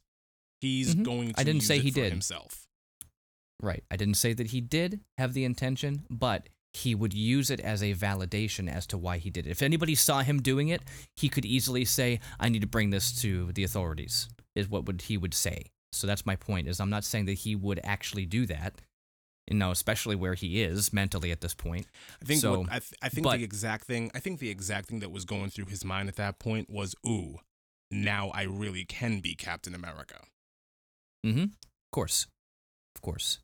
He's mm-hmm. going to I didn't use say it he for did. himself. Right. I didn't say that he did have the intention, but he would use it as a validation as to why he did it. If anybody saw him doing it, he could easily say, I need to bring this to the authorities, is what would he would say. So that's my point, is I'm not saying that he would actually do that, you know, especially where he is mentally at this point. I think so, what, I, th- I think but, the exact thing I think the exact thing that was going through his mind at that point was, ooh, now I really can be Captain America. Mm-hmm. Of course. Of course.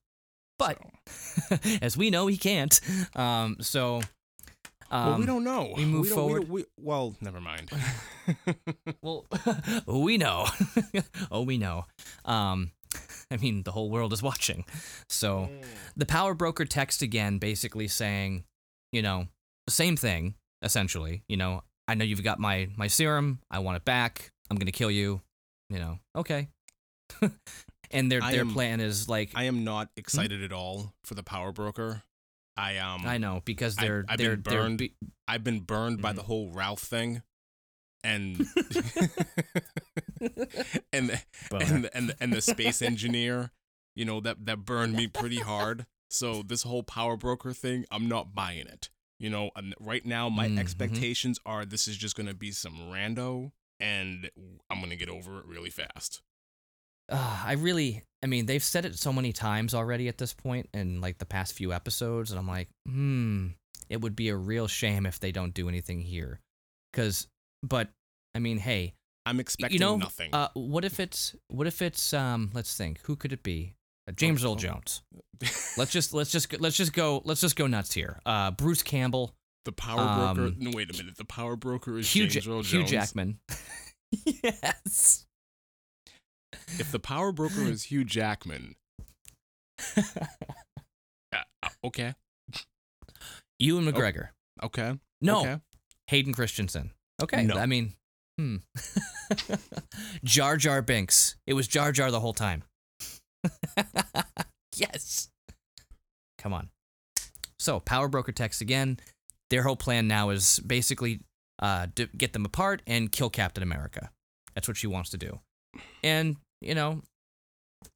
But so. As we know, he can't. Um, so... Um, well, we don't know. We move we forward. We we, well, never mind. Well, we know. Oh, we know. Um, I mean, the whole world is watching. So mm. the power broker text again, basically saying, you know, same thing, essentially. You know, I know you've got my, my serum. I want it back. I'm going to kill you. You know, okay. And their I their am, plan is like... I am not excited hmm? at all for the power broker. I um I know because they're I, I've they're been burned. They're be- I've been burned mm-hmm. by the whole Ralph thing, and and the, and the, and the, and the space engineer, you know that that burned me pretty hard. So this whole power broker thing, I'm not buying it. You know, I'm, right now my mm-hmm. expectations are this is just gonna be some rando, and I'm gonna get over it really fast. Uh, I really, I mean, they've said it so many times already at this point in, like, the past few episodes, and I'm like, hmm, it would be a real shame if they don't do anything here. Because, but, I mean, hey. I'm expecting you know, nothing. Uh, what if it's, what if it's, um, let's think, who could it be? Uh, James Earl oh, oh. Jones. Let's just, let's just, let's just go, let's just go nuts here. Uh, Bruce Campbell. The power um, broker, no, wait a minute, the power broker is Hugh James J- Earl Jones. Hugh Jackman. Yes. If the power broker is Hugh Jackman, uh, okay. Ewan McGregor, oh, okay. No, okay. Hayden Christensen, okay. No. I mean, hmm. Jar Jar Binks. It was Jar Jar the whole time. Yes. Come on. So power broker text again. Their whole plan now is basically uh, d- get them apart and kill Captain America. That's what she wants to do. And, you know,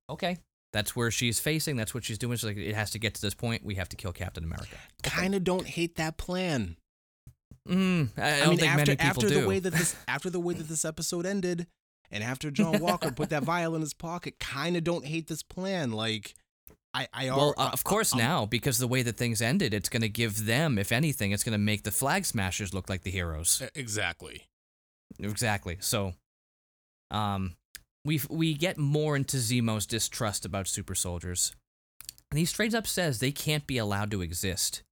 okay, that's where she's facing. That's what she's doing. She's like, it has to get to this point. We have to kill Captain America. Okay. Kind of don't hate that plan. Mm, I, I don't mean, think after, many people after do. The way that this, after the way that this episode ended and after John Walker put that vial in his pocket, kind of don't hate this plan. Like, I, I Well, are, uh, of course uh, now, because the way that things ended, it's going to give them, if anything, it's going to make the Flag Smashers look like the heroes. Exactly. Exactly. So, um... We we get more into Zemo's distrust about super soldiers. And he straight up says they can't be allowed to exist.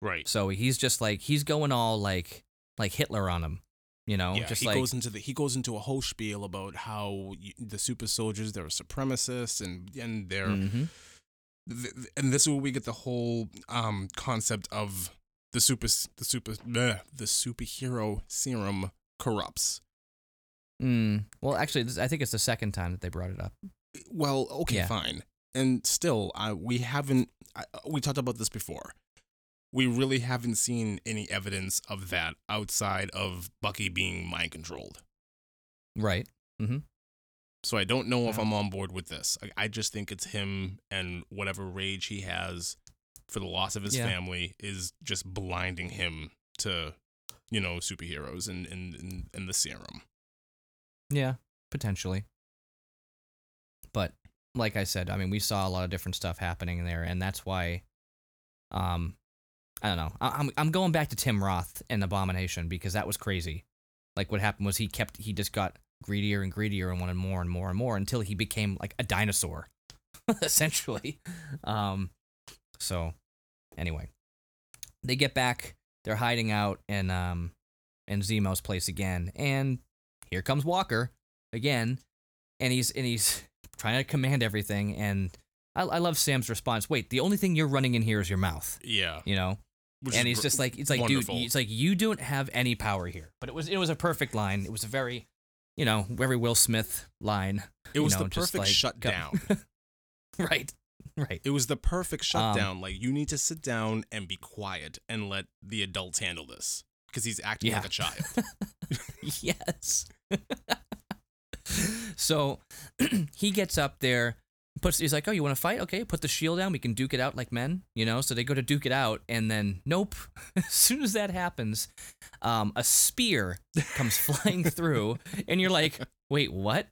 Right. So he's just like, he's going all like like Hitler on him, you know? Yeah, just he, like, goes into the, he goes into a whole spiel about how the super soldiers, they're supremacists, and, and they're... Mm-hmm. Th- and this is where we get the whole um, concept of the super the super bleh, the superhero serum corrupts. Mm. Well, actually, this, I think it's the second time that they brought it up. Well, okay, yeah. Fine. And still, uh, we haven't, uh, we talked about this before. We really haven't seen any evidence of that outside of Bucky being mind controlled. Right. Mm-hmm. So I don't know yeah. if I'm on board with this. I, I just think it's him and whatever rage he has for the loss of his yeah. family is just blinding him to, you know, superheroes and, and, and, and the serum. Yeah, potentially. But like I said, I mean, we saw a lot of different stuff happening there, and that's why, um, I don't know. I, I'm I'm going back to Tim Roth and Abomination because that was crazy. Like what happened was he kept he just got greedier and greedier and wanted more and more and more until he became like a dinosaur, essentially. Um, so anyway, they get back. They're hiding out in um in Zemo's place again, and. Here comes Walker again, and he's and he's trying to command everything. And I, I love Sam's response. Wait, the only thing you're running in here is your mouth. Yeah, you know. Which and he's br- just like, it's like, wonderful. Dude, it's like you don't have any power here. But it was it was a perfect line. It was a very, you know, very Will Smith line. It was you know, the perfect like, shutdown. right, right. It was the perfect shutdown. Um, like you need to sit down and be quiet and let the adults handle this because he's acting yeah. like a child. Yes. So he gets up there, puts. He's like, "Oh, you want to fight? Okay, put the shield down. We can duke it out like men, you know." So they go to duke it out, and then nope. As soon as that happens, um, a spear comes flying through, and you're like, "Wait, what?"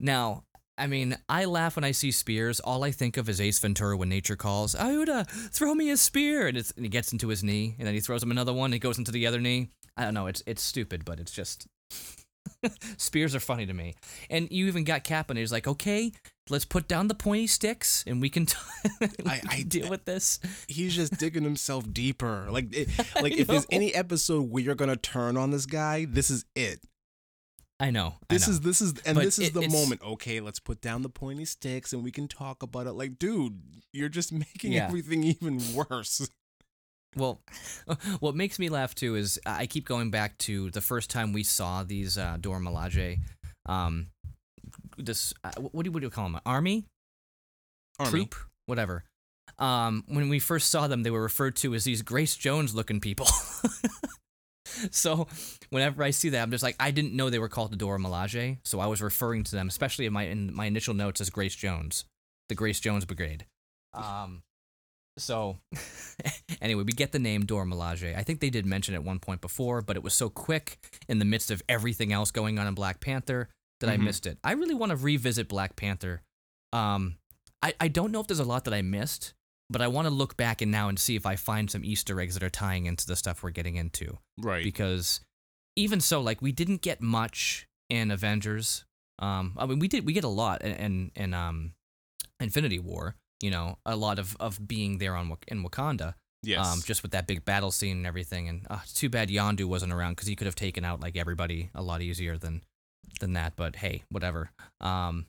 Now, I mean, I laugh when I see spears. All I think of is Ace Ventura when nature calls. Ayuda, throw me a spear, and, it's, and he gets into his knee, and then he throws him another one, and he goes into the other knee. I don't know. It's it's stupid, but it's just. Spears are funny to me. And you even got Cap and he's like, okay, let's put down the pointy sticks and we can, t- we I, can I, deal with this. He's just digging himself deeper. Like, it, like if there's any episode where you're going to turn on this guy, this is it. I know. This I know. is this is and but this is it, the moment. Okay, let's put down the pointy sticks and we can talk about it. Like, dude, you're just making yeah. everything even worse. Well, what makes me laugh too is I keep going back to the first time we saw these uh, Dora Milaje, um, this uh, what do what do you call them? Army, Army. Troop, whatever. Um, when we first saw them, they were referred to as these Grace Jones looking people. So whenever I see that, I'm just like, I didn't know they were called the Dora Milaje, so I was referring to them, especially in my in my initial notes, as Grace Jones, the Grace Jones Brigade. Um, so anyway, we get the name Dora Milaje. I think they did mention it at one point before, but it was so quick in the midst of everything else going on in Black Panther that mm-hmm. I missed it. I really want to revisit Black Panther. Um, I, I don't know if there's a lot that I missed, but I want to look back and now and see if I find some Easter eggs that are tying into the stuff we're getting into. Right. Because even so, like, we didn't get much in Avengers. Um, I mean, we did, we get a lot in, in, in um, Infinity War, you know, a lot of, of being there on in Wakanda. Yes. Um, just with that big battle scene and everything. And uh, too bad Yondu wasn't around because he could have taken out, like, everybody a lot easier than, than that. But hey, whatever. Um,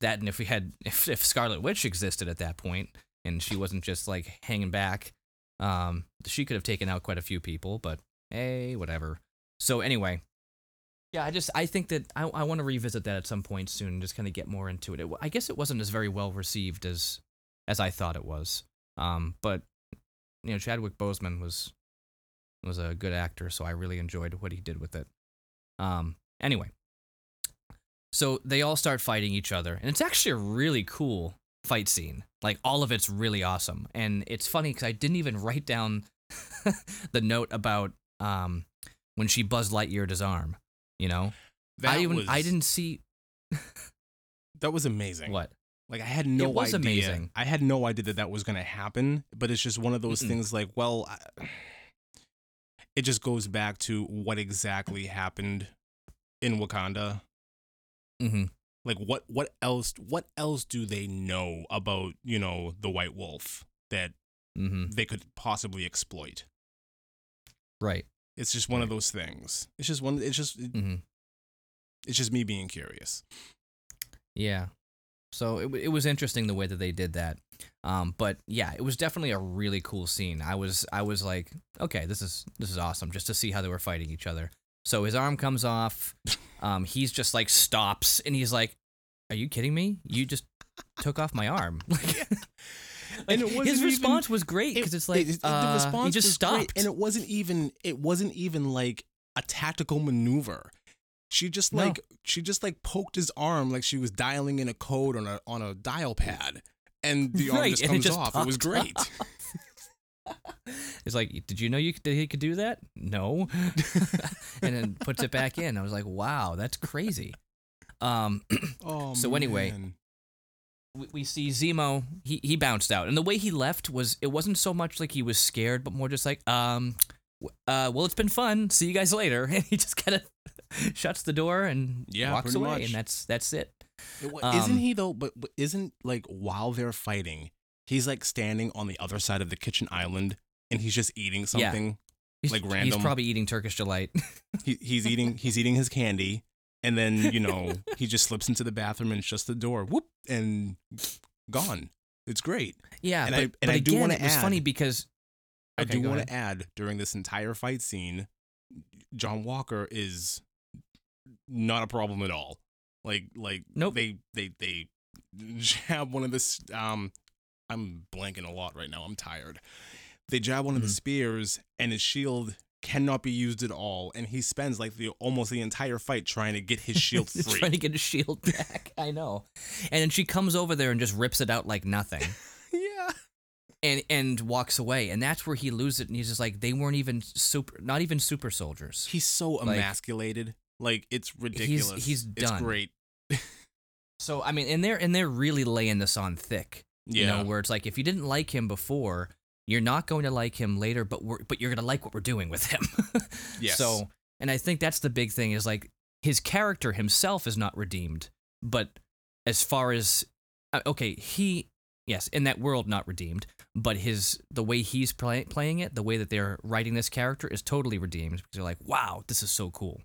that, and if we had, if, if Scarlet Witch existed at that point, and she wasn't just, like, hanging back. Um, she could have taken out quite a few people, but hey, whatever. So anyway, yeah, I just, I think that I, I want to revisit that at some point soon and just kind of get more into it. it. I guess it wasn't as very well received as as I thought it was. Um, but, you know, Chadwick Boseman was was a good actor, so I really enjoyed what he did with it. Um, anyway, so they all start fighting each other, and it's actually a really cool fight scene. Like, all of it's really awesome. And it's funny because I didn't even write down the note about um, when she Buzz Lightyeared his arm, you know? That I even was, I didn't see... That was amazing. What? Like, I had no idea. It was idea. amazing. I had no idea that that was going to happen, but it's just one of those Mm-mm. things like, well, I, it just goes back to what exactly happened in Wakanda. Mm-hmm. Like, what, what else what else do they know about, you know, the White Wolf that mm-hmm. they could possibly exploit? Right. It's just one right. of those things. It's just one it's just it, mm-hmm. it's just me being curious. Yeah. So it it was interesting the way that they did that. Um but yeah, it was definitely a really cool scene. I was I was like, okay, this is this is awesome just to see how they were fighting each other. So his arm comes off. Um, he's just like stops and he's like, "Are you kidding me? You just took off my arm." Like, yeah. like and it his response even, was great because it, it's like it, it, uh, the response he just stopped, and it wasn't even it wasn't even like a tactical maneuver. She just like no. she just like poked his arm like she was dialing in a code on a on a dial pad, and the arm right. just comes it just off. It was great. It's like, did you know you could, that he could do that? No. And then puts it back in. I was like, wow, that's crazy. Um, oh, so man. Anyway, we, we see Zemo. He, he bounced out. And the way he left was, it wasn't so much like he was scared, but more just like, um, uh, well, it's been fun. See you guys later. And he just kind of shuts the door and yeah, walks away. Much. And that's that's it. it um, isn't he, though, but, but isn't, like, while they're fighting, he's, like, standing on the other side of the kitchen island, and he's just eating something, yeah. like, random. He's probably eating Turkish Delight. he, he's eating he's eating his candy, and then, you know, he just slips into the bathroom, and shuts the door, whoop, and gone. It's great. Yeah, and but, I, and but I again, do want to add. It's funny because... Okay, I do want to add, during this entire fight scene, John Walker is not a problem at all. Like, like nope. they, they, they jab one of this... Um, I'm blanking a lot right now. I'm tired. They jab one mm-hmm. of the spears, and his shield cannot be used at all. And he spends like the almost the entire fight trying to get his shield free. Trying to get his shield back. I know. And then she comes over there and just rips it out like nothing. yeah. And and walks away. And that's where he loses it. And he's just like, they weren't even super, not even super soldiers. He's so emasculated. Like, like it's ridiculous. He's, he's done. It's great. So I mean, and they're and they're really laying this on thick. Yeah. You know, where it's like, if you didn't like him before, you're not going to like him later, but we're, but you're going to like what we're doing with him. Yes. So, and I think that's the big thing is like, his character himself is not redeemed, but as far as, okay, he, yes, in that world, not redeemed, but his, the way he's play, playing it, the way that they're writing this character is totally redeemed, because you're like, wow, this is so cool.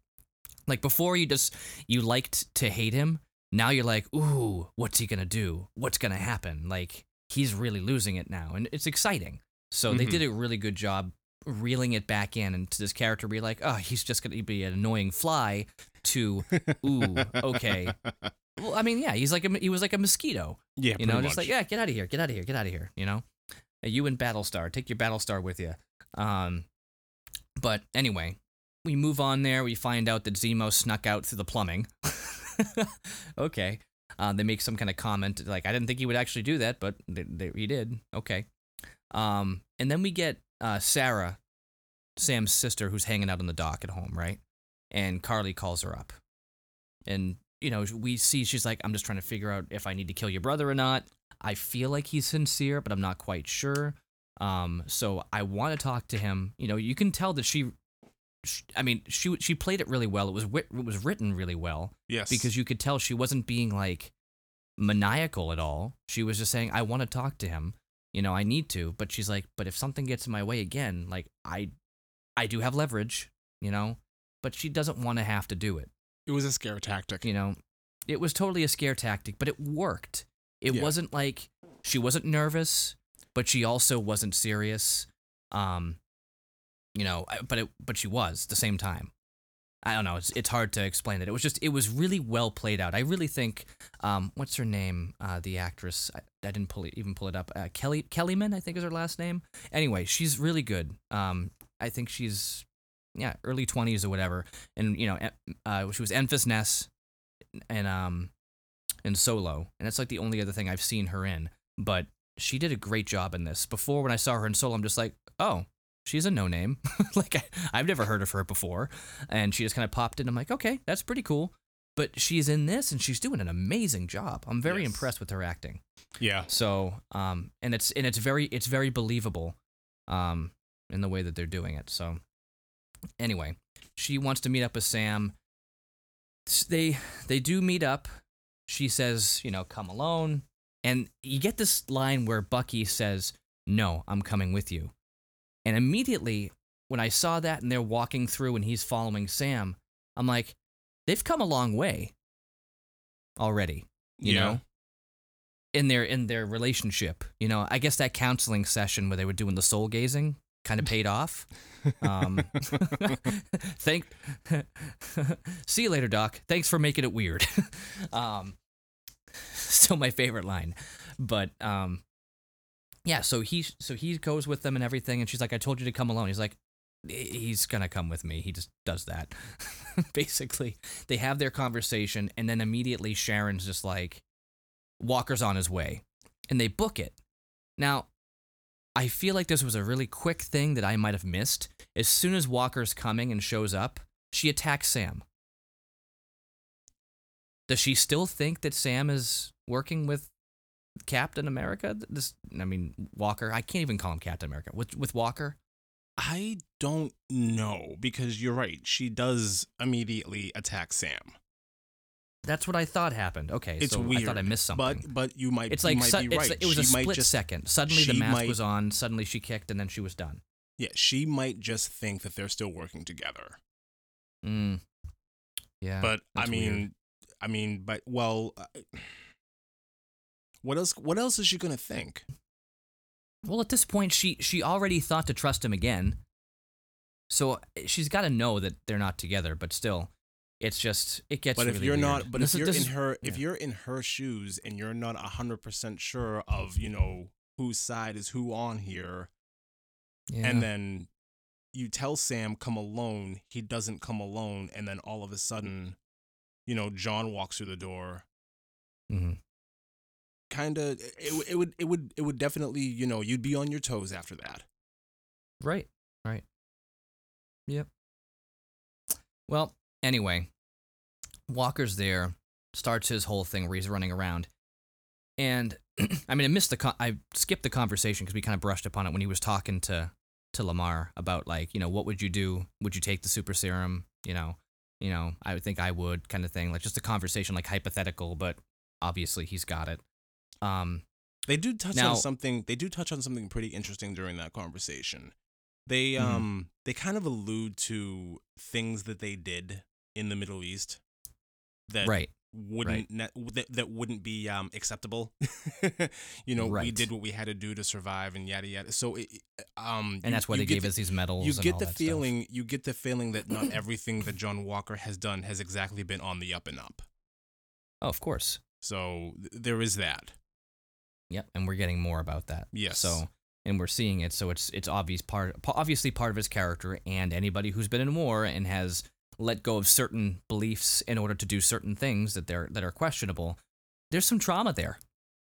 Like, before you just, you liked to hate him. Now you're like, ooh, what's he going to do? What's going to happen? Like, he's really losing it now, and it's exciting. So mm-hmm. they did a really good job reeling it back in, and to this character be like, oh, he's just going to be an annoying fly, to, ooh, okay. Well, I mean, yeah, he's like a, he was like a mosquito. Yeah, you know, pretty much. Just like, yeah, get out of here, get out of here, get out of here, you know? You and Battlestar, take your Battlestar with you. Um, but anyway, we move on there, we find out that Zemo snuck out through the plumbing. Okay. Uh, they make some kind of comment, like, I didn't think he would actually do that, but they, they, he did. Okay. Um, and then we get uh, Sarah, Sam's sister, who's hanging out on the dock at home, right? And Carly calls her up. And, you know, we see she's like, I'm just trying to figure out if I need to kill your brother or not. I feel like he's sincere, but I'm not quite sure. Um, so I want to talk to him. You know, you can tell that she, she I mean, she she played it really well. It was it was written really well. Yes. Because you could tell she wasn't being, like, maniacal at all. She was just saying, I want to talk to him. You know, I need to. But she's like, but if something gets in my way again, like, I, I do have leverage, you know. But she doesn't want to have to do it. It was a scare tactic. You know, it was totally a scare tactic, but it worked. It yeah. wasn't like, she wasn't nervous, but she also wasn't serious. Um, you know, but it, but she was at the same time. I don't know. It's it's hard to explain it. It was just, it was really well played out. I really think, um, what's her name? Uh, the actress, I, I didn't pull it, even pull it up. Uh, Kelly, Kellyman, I think is her last name. Anyway, she's really good. Um, I think she's, yeah, early twenties or whatever. And, you know, uh, she was Enfys Nest and, um, and Solo. And that's like the only other thing I've seen her in, but she did a great job in this. Before, when I saw her in Solo, I'm just like, oh, she's a no name. Like, I, I've never heard of her before. And she just kind of popped in. I'm like, okay, that's pretty cool. But she's in this and she's doing an amazing job. I'm very yes. impressed with her acting. Yeah. So, um, and it's, and it's very, it's very believable, um, in the way that they're doing it. So anyway, she wants to meet up with Sam. They, they do meet up. She says, you know, come alone. And you get this line where Bucky says, no, I'm coming with you. And immediately when I saw that and they're walking through and he's following Sam, I'm like, they've come a long way already, you yeah. know, in their, in their relationship. You know, I guess that counseling session where they were doing the soul gazing kind of paid off. Um, thank. See you later, Doc. Thanks for making it weird. um, still my favorite line, but um, yeah. So he, so he goes with them and everything, and she's like, "I told you to come alone." He's like, "He's gonna come with me." He just does that. Basically, they have their conversation, and then immediately Sharon's just like, "Walker's on his way," and they book it. Now, I feel like this was a really quick thing that I might have missed. As soon as Walker's coming and shows up, she attacks Sam. Does she still think that Sam is working with Captain America? This, I mean, Walker. I can't even call him Captain America. With, with Walker? I don't know, because you're right. She does immediately attack Sam. That's what I thought happened. Okay, it's so weird. I thought I missed something. But but you might, it's like, you might su- be right. It's, it was she a split just, second. Suddenly the mask might, was on, suddenly she kicked, and then she was done. Yeah, she might just think that they're still working together. Mm. Yeah. But, I mean, weird. I mean, but, well, what else What else is she going to think? Well, at this point, she, she already thought to trust him again. So she's got to know that they're not together, but still. It's just, it gets. But if really you're weird. not, but this if is, you're in her, yeah. if you're in her shoes and you're not a hundred percent sure of, you know, whose side is who on here, yeah. and then you tell Sam come alone, he doesn't come alone, and then all of a sudden, you know, John walks through the door. Mm-hmm. Kind of, it, it would, it would, it would definitely, you know, you'd be on your toes after that. Right. Right. Yep. Well. Anyway, Walker's there, starts his whole thing where he's running around. And, I mean, I missed the, con- I skipped the conversation because we kind of brushed upon it when he was talking to, to Lamar about, like, you know, what would you do? Would you take the super serum? You know, you know, I would think I would kind of thing. Like just a conversation, like hypothetical, but obviously he's got it. Um, they do touch now, on something. They do touch on something pretty interesting during that conversation. They mm-hmm. um they kind of allude to things that they did in the Middle East that right. wouldn't right. Ne- that, that wouldn't be um acceptable. you know, right. we did what we had to do to survive and yada yada. So it, um and that's why they gave the, us these medals. You and get all the that feeling. Stuff. You get the feeling that not everything that John Walker has done has exactly been on the up and up. Oh, of course. So th- there is that. Yep, and we're getting more about that. Yes. So. And we're seeing it, so it's it's obvious part, obviously part of his character, and anybody who's been in war and has let go of certain beliefs in order to do certain things that they're that are questionable, there's some trauma there.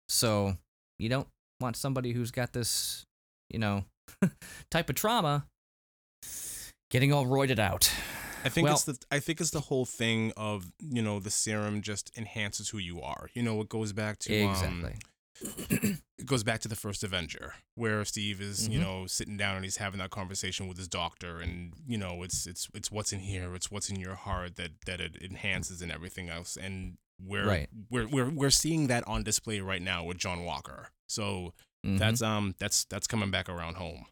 So you don't want somebody who's got this, you know, type of trauma getting all roided out. I think well, it's the I think it's the whole thing of, you know, the serum just enhances who you are. You know, it goes back to exactly. Um, it goes back to the first Avenger, where Steve is, mm-hmm. you know, sitting down and he's having that conversation with his doctor, and you know, it's it's it's what's in here, it's what's in your heart that that it enhances and everything else, and we're right. we're we're we're seeing that on display right now with John Walker. So mm-hmm. that's um that's that's coming back around home.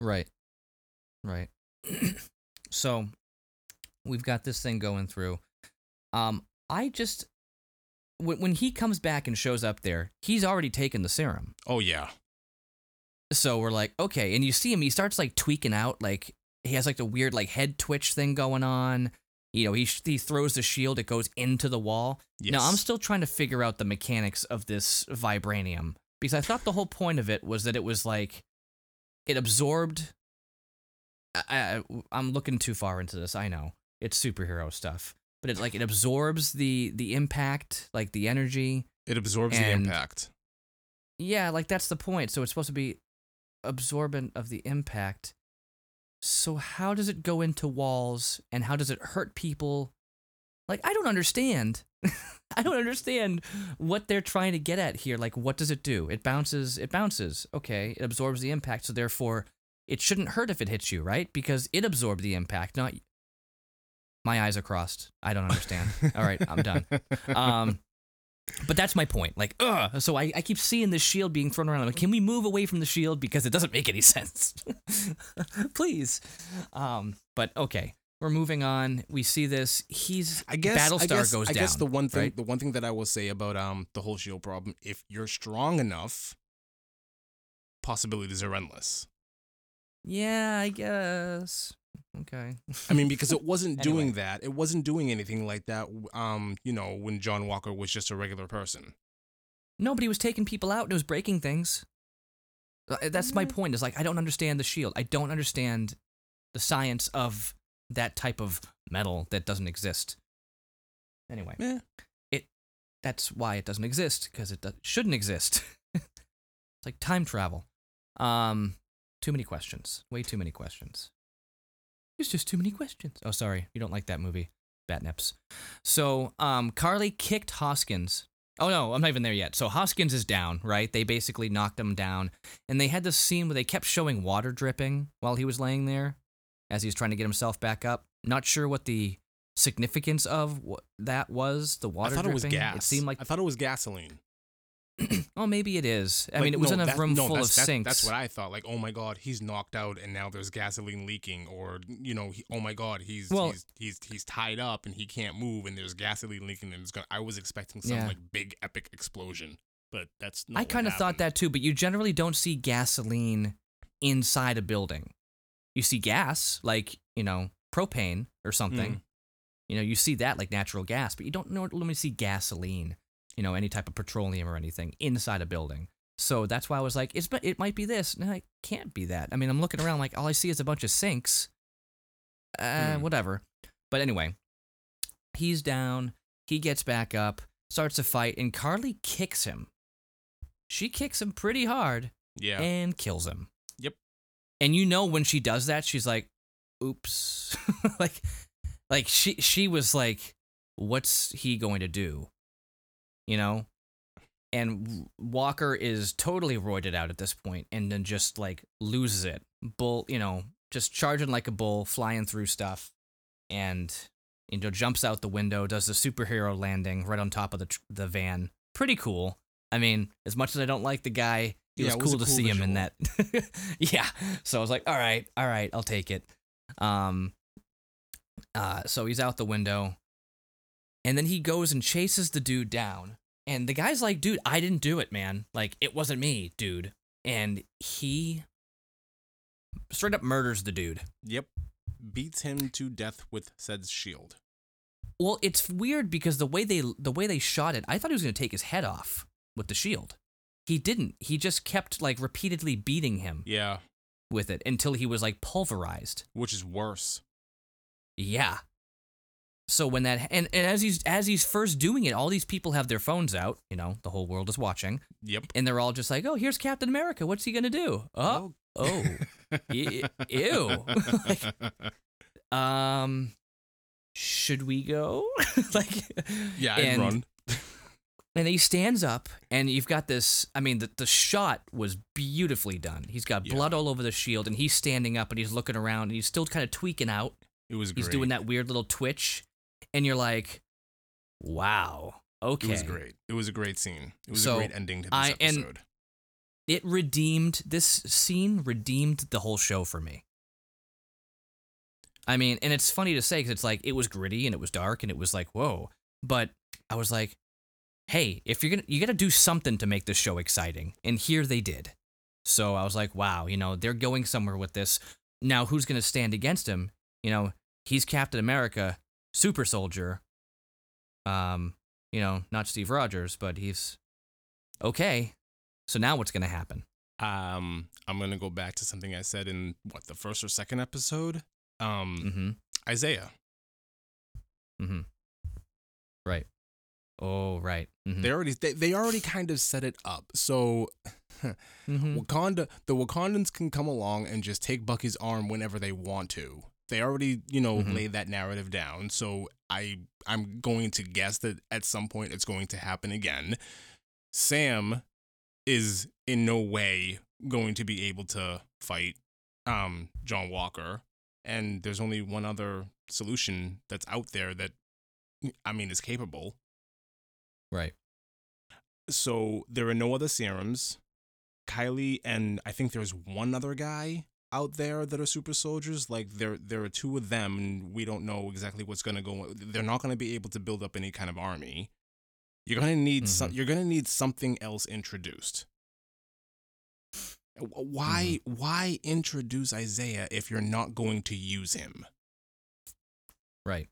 Right, right. So we've got this thing going through. Um, I just. When he comes back and shows up there, he's already taken the serum. Oh, yeah. So we're like, okay. And you see him, he starts like tweaking out. Like he has like the weird like head twitch thing going on. You know, he he throws the shield. It goes into the wall. Yes. Now, I'm still trying to figure out the mechanics of this vibranium, because I thought the whole point of it was that it was like it absorbed. I, I, I'm looking too far into this. I know. It's superhero stuff. But it like it absorbs the, the impact, like the energy. It absorbs the impact. Yeah, like that's the point. So it's supposed to be absorbent of the impact. So how does it go into walls, and how does it hurt people? Like, I don't understand. I don't understand what they're trying to get at here. Like, what does it do? It bounces. It bounces. Okay, it absorbs the impact. So therefore, it shouldn't hurt if it hits you, right? Because it absorbed the impact, not. My eyes are crossed. I don't understand. All right, I'm done. Um, but that's my point. Like, ugh. So I, I keep seeing this shield being thrown around. I'm like, can we move away from the shield? Because it doesn't make any sense. Please. Um, but okay, we're moving on. We see this. He's I guess, Battlestar I guess, goes down. I guess the one thing, right? the one thing that I will say about um the whole shield problem, if you're strong enough, possibilities are endless. Yeah, I guess. Okay. I mean, because it wasn't doing anyway. that. It wasn't doing anything like that, um, you know, when John Walker was just a regular person. No, but he was taking people out and it was breaking things. That's my point. Is like, I don't understand the shield. I don't understand the science of that type of metal that doesn't exist. Anyway. Eh. it That's why it doesn't exist, because it do- shouldn't exist. It's like time travel. Um, too many questions. Way too many questions. There's just too many questions. Oh, sorry. You don't like that movie. Batnips. So, um, Carly kicked Hoskins. Oh, no, I'm not even there yet. So Hoskins is down, right? They basically knocked him down. And they had this scene where they kept showing water dripping while he was laying there as he was trying to get himself back up. Not sure what the significance of what that was, the water dripping. I thought dripping. It was gas. It seemed like... I thought it was gasoline. Oh, maybe it is. I like, mean, it was no, in a room no, full of that, sinks. That's what I thought. Like, oh my God, he's knocked out, and now there's gasoline leaking, or you know, he, oh my God, he's, well, he's he's he's tied up and he can't move, and there's gasoline leaking, and it's gonna. I was expecting some yeah. like big epic explosion, but that's. Not I kind of thought that too, but you generally don't see gasoline inside a building. You see gas, like you know, propane or something. Mm. You know, you see that like natural gas, but you don't normally see gasoline. You know, any type of petroleum or anything inside a building. So that's why I was like, it's, it might be this. No, it can't be that. I mean, I'm looking around like all I see is a bunch of sinks. Uh, mm. Whatever. But anyway, he's down. He gets back up, starts a fight, and Carly kicks him. She kicks him pretty hard yeah. and kills him. Yep. And you know when she does that, she's like, oops. like, like she she was like, what's he going to do? You know, and Walker is totally roided out at this point and then just like loses it. Bull, you know, just charging like a bull, flying through stuff. And you know, jumps out the window, does the superhero landing right on top of the tr- the van. Pretty cool. I mean, as much as I don't like the guy, it yeah, was, it was cool to cool see visual. Him in that. Yeah. So I was like, all right, all right, I'll take it. Um. Uh. So he's out the window, and then he goes and chases the dude down. And the guy's like, dude, I didn't do it, man. Like, it wasn't me, dude. And he straight up murders the dude. Yep. Beats him to death with said shield. Well, it's weird because the way they the way they shot it, I thought he was going to take his head off with the shield. He didn't. He just kept, like, repeatedly beating him. Yeah. With it until he was, like, pulverized. Which is worse. Yeah. So when that and, and as he's as he's first doing it, all these people have their phones out. You know, the whole world is watching. Yep. And they're all just like, "Oh, here's Captain America. What's he gonna do?" Oh, oh, oh. e- ew. Like, um, should we go? Like, yeah, I'd and, run. And he stands up, and you've got this. I mean, the the shot was beautifully done. He's got yeah. blood all over the shield, and he's standing up, and he's looking around, and he's still kind of tweaking out. It was. Great. He's doing that weird little twitch. And you're like, wow, okay. It was great. It was a great scene. It was so, a great ending to this I, episode. And it redeemed, this scene redeemed the whole show for me. I mean, and it's funny to say because it's like, it was gritty and it was dark and it was like, whoa. But I was like, hey, if you're going to, you got to do something to make this show exciting. And here they did. So I was like, wow, you know, they're going somewhere with this. Now who's going to stand against him? You know, he's Captain America. Super soldier, um, you know, not Steve Rogers, but he's okay. So now what's going to happen? Um, I'm going to go back to something I said in, what, the first or second episode? Um, mm-hmm. Isaiah. Mm-hmm. Right. Oh, right. Mm-hmm. They already they, they already kind of set it up. So mm-hmm. Wakanda, the Wakandans can come along and just take Bucky's arm whenever they want to. They already, you know, mm-hmm. laid that narrative down. So I, I'm going to guess that at some point it's going to happen again. Sam is in no way going to be able to fight um, John Walker. And there's only one other solution that's out there that, I mean, is capable. Right. So there are no other serums. Kylie and I think there's one other guy out there that are super soldiers, like there there are two of them, and we don't know exactly what's going to go on. They're not going to be able to build up any kind of army. You're going to need mm-hmm. some, you're going to need something else introduced. Why mm-hmm. why introduce Isaiah if you're not going to use him? Right.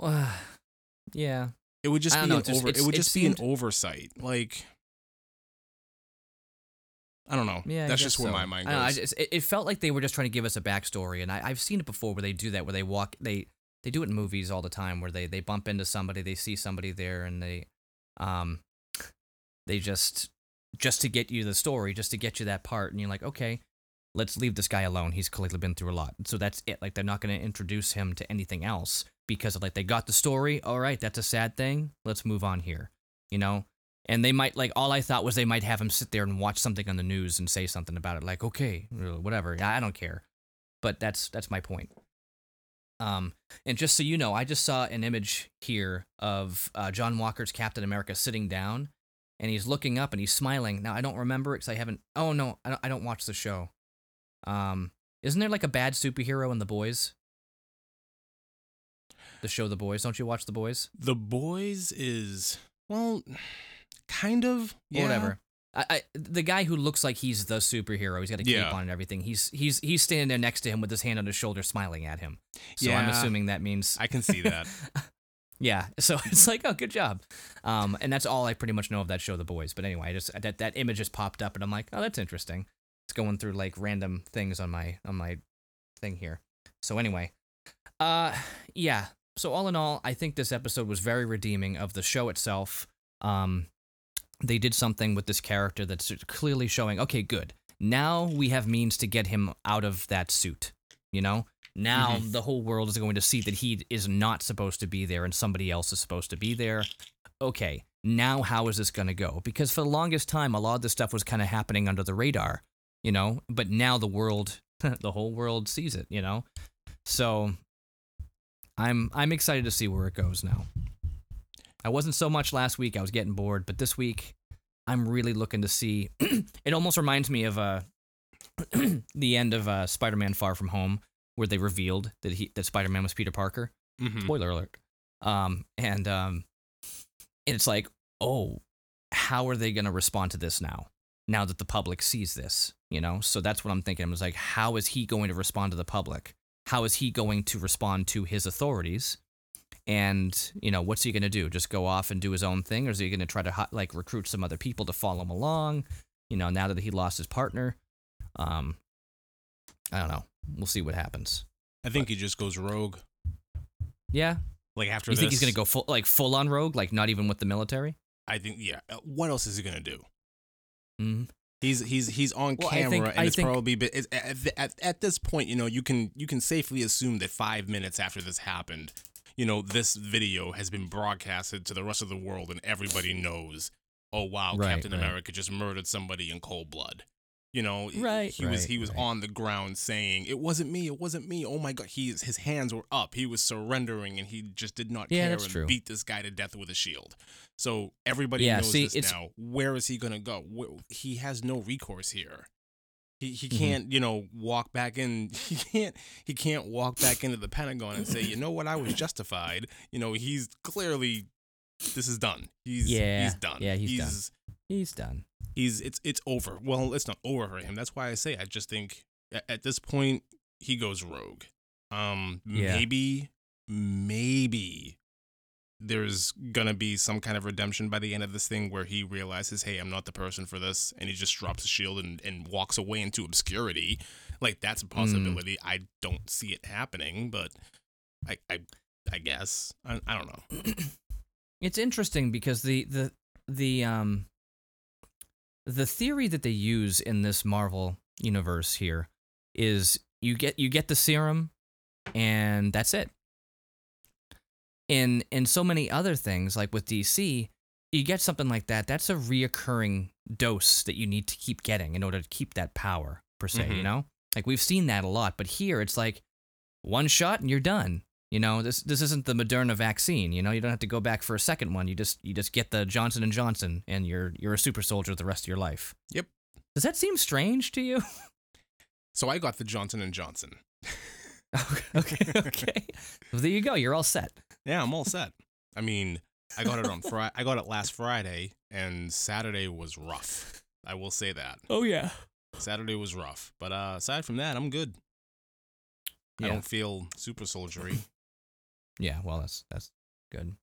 Uh, yeah. It would just be know, an just, over, it would just it be seemed... an oversight. Like I don't know. Yeah, that's just where so. my mind goes. I know, I just, it felt like they were just trying to give us a backstory, and I, I've seen it before where they do that, where they walk, they they do it in movies all the time, where they, they bump into somebody, they see somebody there, and they, um, they just just to get you the story, just to get you that part, and you're like, okay, let's leave this guy alone. He's clearly been through a lot, so that's it. Like they're not going to introduce him to anything else because of, like they got the story. All right, that's a sad thing. Let's move on here. You know. And they might, like, all I thought was they might have him sit there and watch something on the news and say something about it. Like, okay, whatever. I don't care. But that's that's my point. Um, and just so you know, I just saw an image here of uh, John Walker's Captain America sitting down. And he's looking up and he's smiling. Now, I don't remember because I haven't. Oh, no, I don't, I don't watch the show. Um, isn't there, like, a bad superhero in The Boys? The show The Boys. Don't you watch The Boys? The Boys is, well... Kind of, yeah. Whatever. I, I, the guy who looks like he's the superhero, he's got a cape yeah. on and everything. He's he's he's standing there next to him with his hand on his shoulder, smiling at him. So yeah. I'm assuming that means I can see that. Yeah. So it's like, oh, good job. Um, and that's all I pretty much know of that show, The Boys. But anyway, I just that that image just popped up, and I'm like, oh, that's interesting. It's going through like random things on my on my thing here. So anyway, uh, yeah. So all in all, I think this episode was very redeeming of the show itself. Um. They did something with this character that's clearly showing, okay, good. Now we have means to get him out of that suit, you know? Now mm-hmm. the whole world is going to see that he is not supposed to be there and somebody else is supposed to be there. Okay, now how is this going to go? Because for the longest time, a lot of this stuff was kind of happening under the radar, you know? But now the world, the whole world sees it, you know? So I'm I'm excited to see where it goes now. I wasn't so much last week. I was getting bored, but this week I'm really looking to see. It almost reminds me of uh, the end of uh, Spider-Man: Far From Home, where they revealed that he that Spider-Man was Peter Parker. Mm-hmm. Spoiler alert. Um, and um, it's like, oh, how are they going to respond to this now? Now that the public sees this, you know? So that's what I'm thinking. I was like, how is he going to respond to the public? How is he going to respond to his authorities? And, you know, what's he going to do? Just go off and do his own thing? Or is he going to try to, like, recruit some other people to follow him along? You know, now that he lost his partner? Um, I don't know. We'll see what happens. I think but, he just goes rogue. Yeah. Like, after you this. You think he's going to go, full, like, full-on rogue? Like, not even with the military? I think, yeah. What else is he going to do? Mm-hmm. He's he's he's on well, camera, think, and I it's think, probably been, it's, at, at at this point, you know, you can you can safely assume that five minutes after this happened, you know, this video has been broadcasted to the rest of the world, and everybody knows. Oh wow, right, Captain right. America just murdered somebody in cold blood. You know, right, he right, was he was right. on the ground saying it wasn't me, it wasn't me. Oh my God, he's his hands were up. He was surrendering, and he just did not yeah, care and true. beat this guy to death with a shield. So everybody yeah, knows see, this it's... now. Where is he gonna go? Where, he has no recourse here. He he can't mm-hmm. you know walk back in. He can't he can't walk back into the Pentagon and say, you know what, I was justified. You know, he's clearly this is done. He's yeah. he's done. Yeah, he's, he's done. He's done. He's it's it's over. Well, it's not over for him. That's why I say I just think at this point he goes rogue. Um, yeah. maybe maybe. There's gonna be some kind of redemption by the end of this thing where he realizes, hey, I'm not the person for this, and he just drops the shield and, and walks away into obscurity. Like, that's a possibility. Mm. I don't see it happening, but I I, I guess. I, I don't know. It's interesting because the, the the um the theory that they use in this Marvel universe here is you get you get the serum and that's it. In in so many other things, like with D C, you get something like that. That's a reoccurring dose that you need to keep getting in order to keep that power, per se, mm-hmm. you know? Like, we've seen that a lot. But here, it's like, one shot and you're done. You know, this this isn't the Moderna vaccine, you know? You don't have to go back for a second one. You just you just get the Johnson and Johnson, and you're you're a super soldier the rest of your life. Yep. Does that seem strange to you? So I got the Johnson and Johnson. okay, okay. Well, there you go. You're all set. Yeah, I'm all set. I mean, I got it on Friday. I got it last Friday, and Saturday was rough. I will say that. Oh yeah, Saturday was rough. But uh, aside from that, I'm good. Yeah. I don't feel super soldiery. Yeah, well, that's that's good.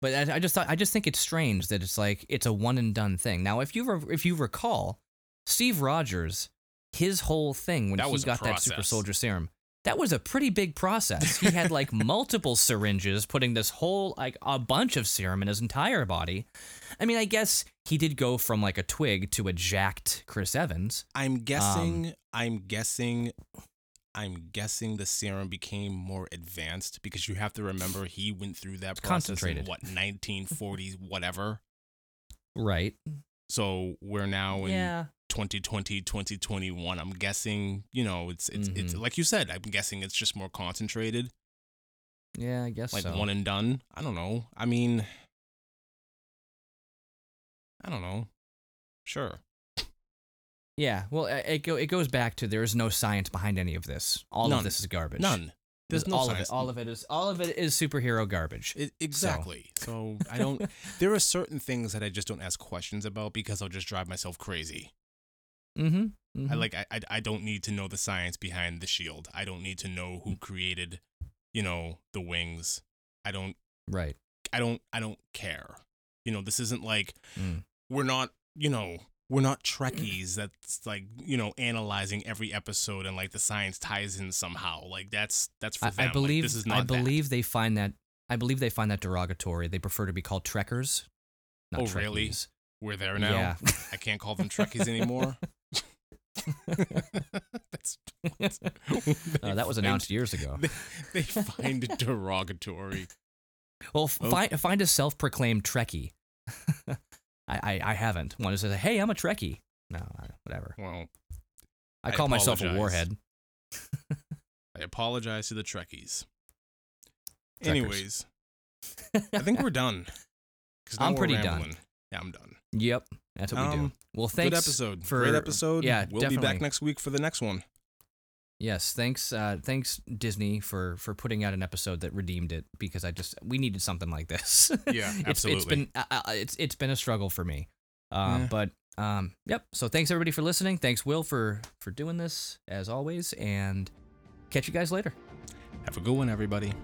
But I, I just thought I just think it's strange that it's like it's a one and done thing. Now, if you re- if you recall, Steve Rogers, his whole thing when that he got that super soldier serum. That was a pretty big process. He had, like, multiple syringes putting this whole, like, a bunch of serum in his entire body. I mean, I guess he did go from, like, a twig to a jacked Chris Evans. I'm guessing, um, I'm guessing, I'm guessing the serum became more advanced because you have to remember he went through that process in, what, nineteen forties, whatever? Right. So we're now in... Yeah. twenty twenty, twenty twenty-one. I'm guessing, you know, it's it's mm-hmm. it's like you said. I'm guessing it's just more concentrated. Yeah, I guess like so. One and done. I don't know. I mean, I don't know. Sure. Yeah. Well, it go it goes back to there is no science behind any of this. All None. of this is garbage. None. There's no all science. of it. All of it is all of it is superhero garbage. It, exactly. So. so I don't. There are certain things that I just don't ask questions about because I'll just drive myself crazy. Mm-hmm, mm-hmm. I like. I, I. I don't need to know the science behind the shield. I don't need to know who created, you know, the wings. I don't. Right. I don't. I don't care. You know, this isn't like mm. we're not. You know, we're not Trekkies. That's like you know, analyzing every episode and like the science ties in somehow. Like that's that's for I, them. I believe. Like, this is not I believe that. they find that. I believe they find that derogatory. They prefer to be called Trekkers. Not oh Trekkies. Really? We're there now. Yeah. I can't call them Trekkies anymore. That's, that's, uh, that was announced find, years ago. They, they find it derogatory. Well, f- okay. find find a self-proclaimed Trekkie. I, I I haven't. One who says, "Hey, I'm a Trekkie." No, whatever. Well, I, I call apologize. myself a warhead. I apologize to the Trekkies. Trekkers. Anyways, I think we're done. I'm pretty rambling. done. Yeah, I'm done. Yep, that's what um, we do. Well, thanks. Good episode. For, Great episode. Yeah, We'll definitely. be back next week for the next one. Yes, thanks uh, thanks Disney for, for putting out an episode that redeemed it, because I just we needed something like this. Yeah, it's, absolutely. It's been uh, it's it's been a struggle for me. Um, yeah. but um, yep, so thanks everybody for listening. Thanks Will for for doing this as always, and catch you guys later. Have a good one, everybody.